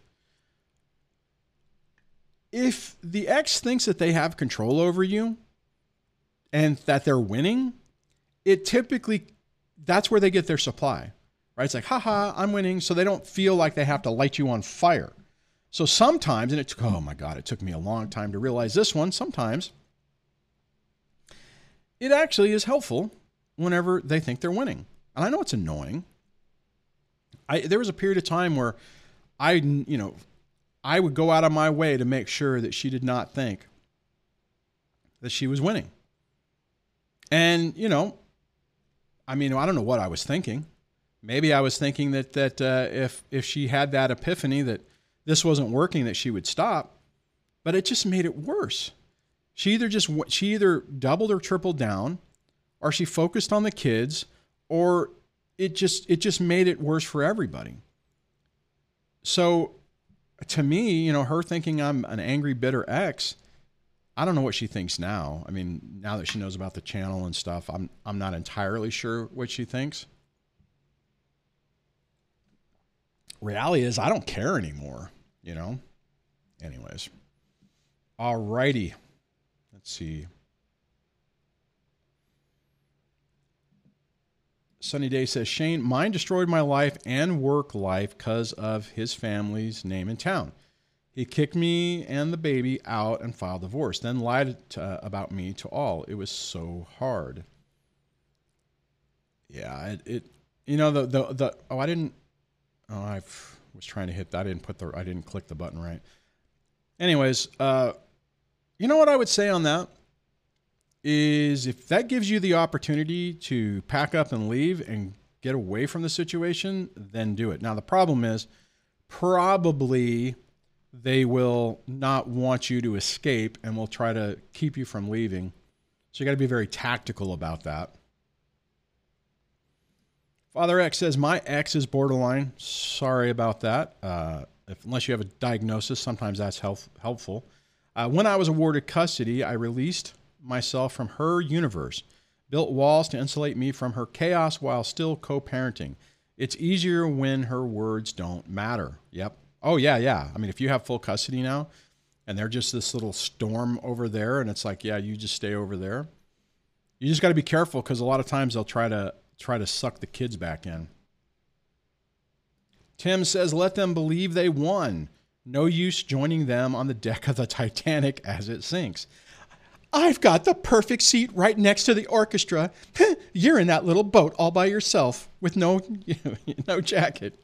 if the ex thinks that they have control over you and that they're winning, it typically, that's where they get their supply, right? It's like, haha, I'm winning. So they don't feel like they have to light you on fire. So sometimes, and it took, oh my God, it took me a long time to realize this one. Sometimes it actually is helpful whenever they think they're winning. And I know it's annoying. I, there was a period of time where I, you know, I would go out of my way to make sure that she did not think that she was winning. And, you know, I mean, I don't know what I was thinking. Maybe I was thinking that that uh, if if she had that epiphany that this wasn't working, that she would stop. but it just made it worse. She either just, she either doubled or tripled down, or she focused on the kids, or it just, it just made it worse for everybody. So to me, you know, her thinking I'm an angry, bitter ex, I don't know what she thinks now. I mean, now that she knows about the channel and stuff, I'm I'm not entirely sure what she thinks. Reality is I don't care anymore, you know? Anyways. All righty. Let's see. Sunny Day says, Shane, mine destroyed my life and work life because of his family's name in town. He kicked me and the baby out and filed divorce, then lied to, uh, about me to all. It was so hard. Yeah, it, it you know, the, the, the, oh, I didn't, oh, I was trying to hit that. I didn't put the, I didn't click the button right. Anyways, uh, you know what I would say on that is if that gives you the opportunity to pack up and leave and get away from the situation, then do it. Now, the problem is probably they will not want you to escape and will try to keep you from leaving. So you got to be very tactical about that. Father X says, my ex is borderline. Sorry about that. Uh, if, unless you have a diagnosis, sometimes that's help, helpful. Uh, when I was awarded custody, I released myself from her universe, built walls to insulate me from her chaos while still co-parenting. It's easier when her words don't matter. Yep. Oh, yeah, yeah. I mean, if you have full custody now and they're just this little storm over there and it's like, yeah, you just stay over there. You just got to be careful because a lot of times they'll try to try to suck the kids back in. Tim says, let them believe they won. No use joining them on the deck of the Titanic as it sinks. I've got the perfect seat right next to the orchestra. You're in that little boat all by yourself with no, no jacket.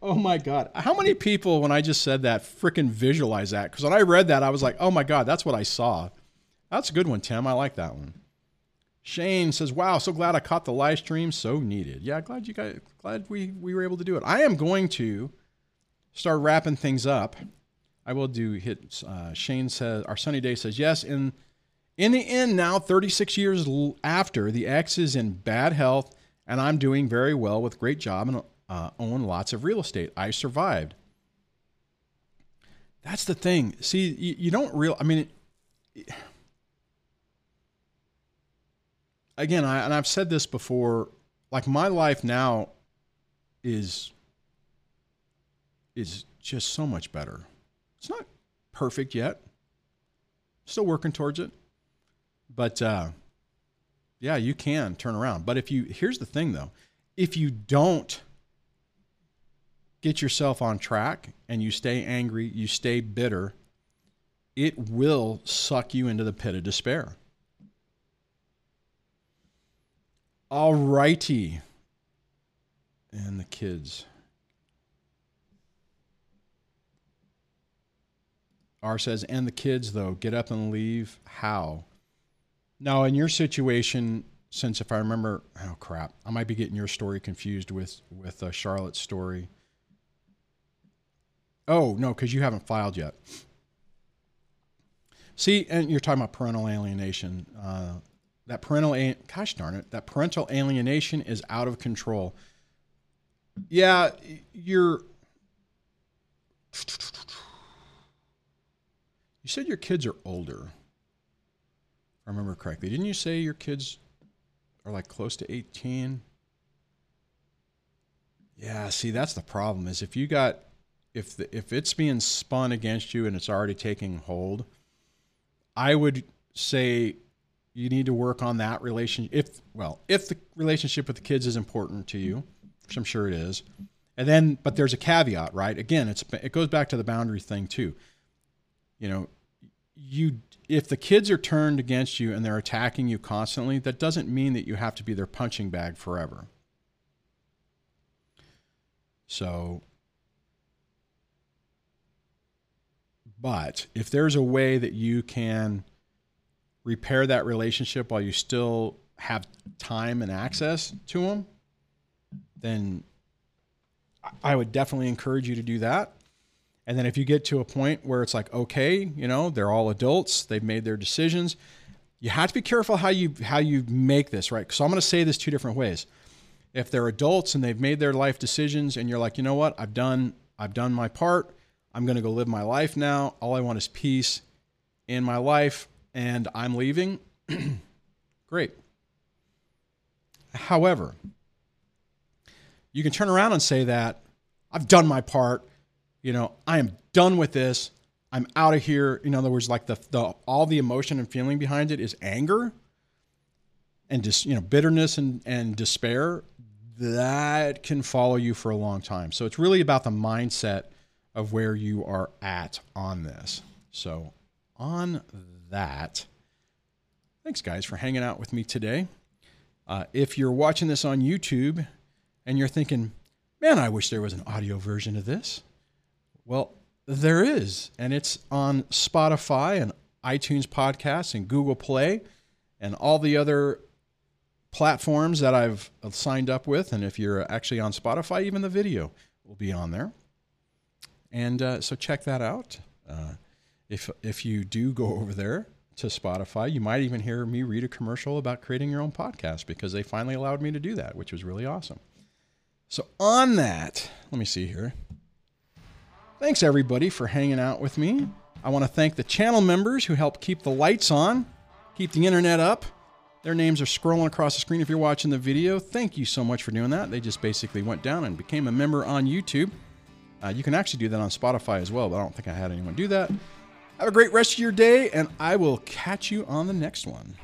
Oh my God. How many people, when I just said that, freaking visualize that? Because when I read that, I was like, oh my God, that's what I saw. That's a good one, Tim. I like that one. Shane says, wow, so glad I caught the live stream. So needed. Yeah, glad you guys, glad we, we were able to do it. I am going to start wrapping things up. I will do hit. Uh, Shane says, our Sunny Day says, yes. In, in the end now, thirty-six years after, the ex is in bad health and I'm doing very well with great job and Uh, own lots of real estate. I survived. That's the thing. See, you, you don't real, I mean, it, it, again, I, and I've said this before, like my life now is, is just so much better. It's not perfect yet. Still working towards it, but, uh, yeah, you can turn around. But if you, here's the thing though, if you don't get yourself on track and you stay angry, you stay bitter, it will suck you into the pit of despair. All righty. And the kids. R says, and the kids though, get up and leave. How? Now in your situation, since if I remember, oh crap, I might be getting your story confused with, with uh, Charlotte's story. Oh, no, because you haven't filed yet. See, and you're talking about parental alienation. Uh, that parental, a- gosh darn it, that parental alienation is out of control. Yeah, you're, you said your kids are older. If I remember correctly. Didn't you say your kids are like close to eighteen? Yeah, see, that's the problem is if you got, If the, if it's being spun against you and it's already taking hold, I would say you need to work on that relationship. If, well, if the relationship with the kids is important to you, which I'm sure it is, and then, but there's a caveat, right? Again, it's, it goes back to the boundary thing too. You know, you, if the kids are turned against you and they're attacking you constantly, that doesn't mean that you have to be their punching bag forever. So, but if there's a way that you can repair that relationship while you still have time and access to them, then I would definitely encourage you to do that. And then if you get to a point where it's like, okay, you know, they're all adults, they've made their decisions. You have to be careful how you, how you make this, right? So I'm going to say this two different ways. If they're adults and they've made their life decisions and you're like, you know what, I've done, I've done my part. I'm going to go live my life now. All I want is peace in my life and I'm leaving. Great. However, you can turn around and say that I've done my part. You know, I am done with this. I'm out of here. In other words, like the, the, all the emotion and feeling behind it is anger and just, you know, bitterness and, and despair that can follow you for a long time. So it's really about the mindset of where you are at on this. So on that, thanks guys for hanging out with me today. Uh, if you're watching this on YouTube and you're thinking, man, I wish there was an audio version of this. Well, there is, and it's on Spotify and iTunes podcasts and Google Play and all the other platforms that I've signed up with. And if you're actually on Spotify, even the video will be on there. And uh, so check that out. Uh, if, if you do go over there to Spotify, you might even hear me read a commercial about creating your own podcast because they finally allowed me to do that, which was really awesome. So on that, let me see here. Thanks everybody for hanging out with me. I want to thank the channel members who help keep the lights on, keep the internet up. Their names are scrolling across the screen if you're watching the video. Thank you so much for doing that. They just basically went down and became a member on YouTube. Uh, you can actually do that on Spotify as well, but I don't think I had anyone do that. Have a great rest of your day, and I will catch you on the next one.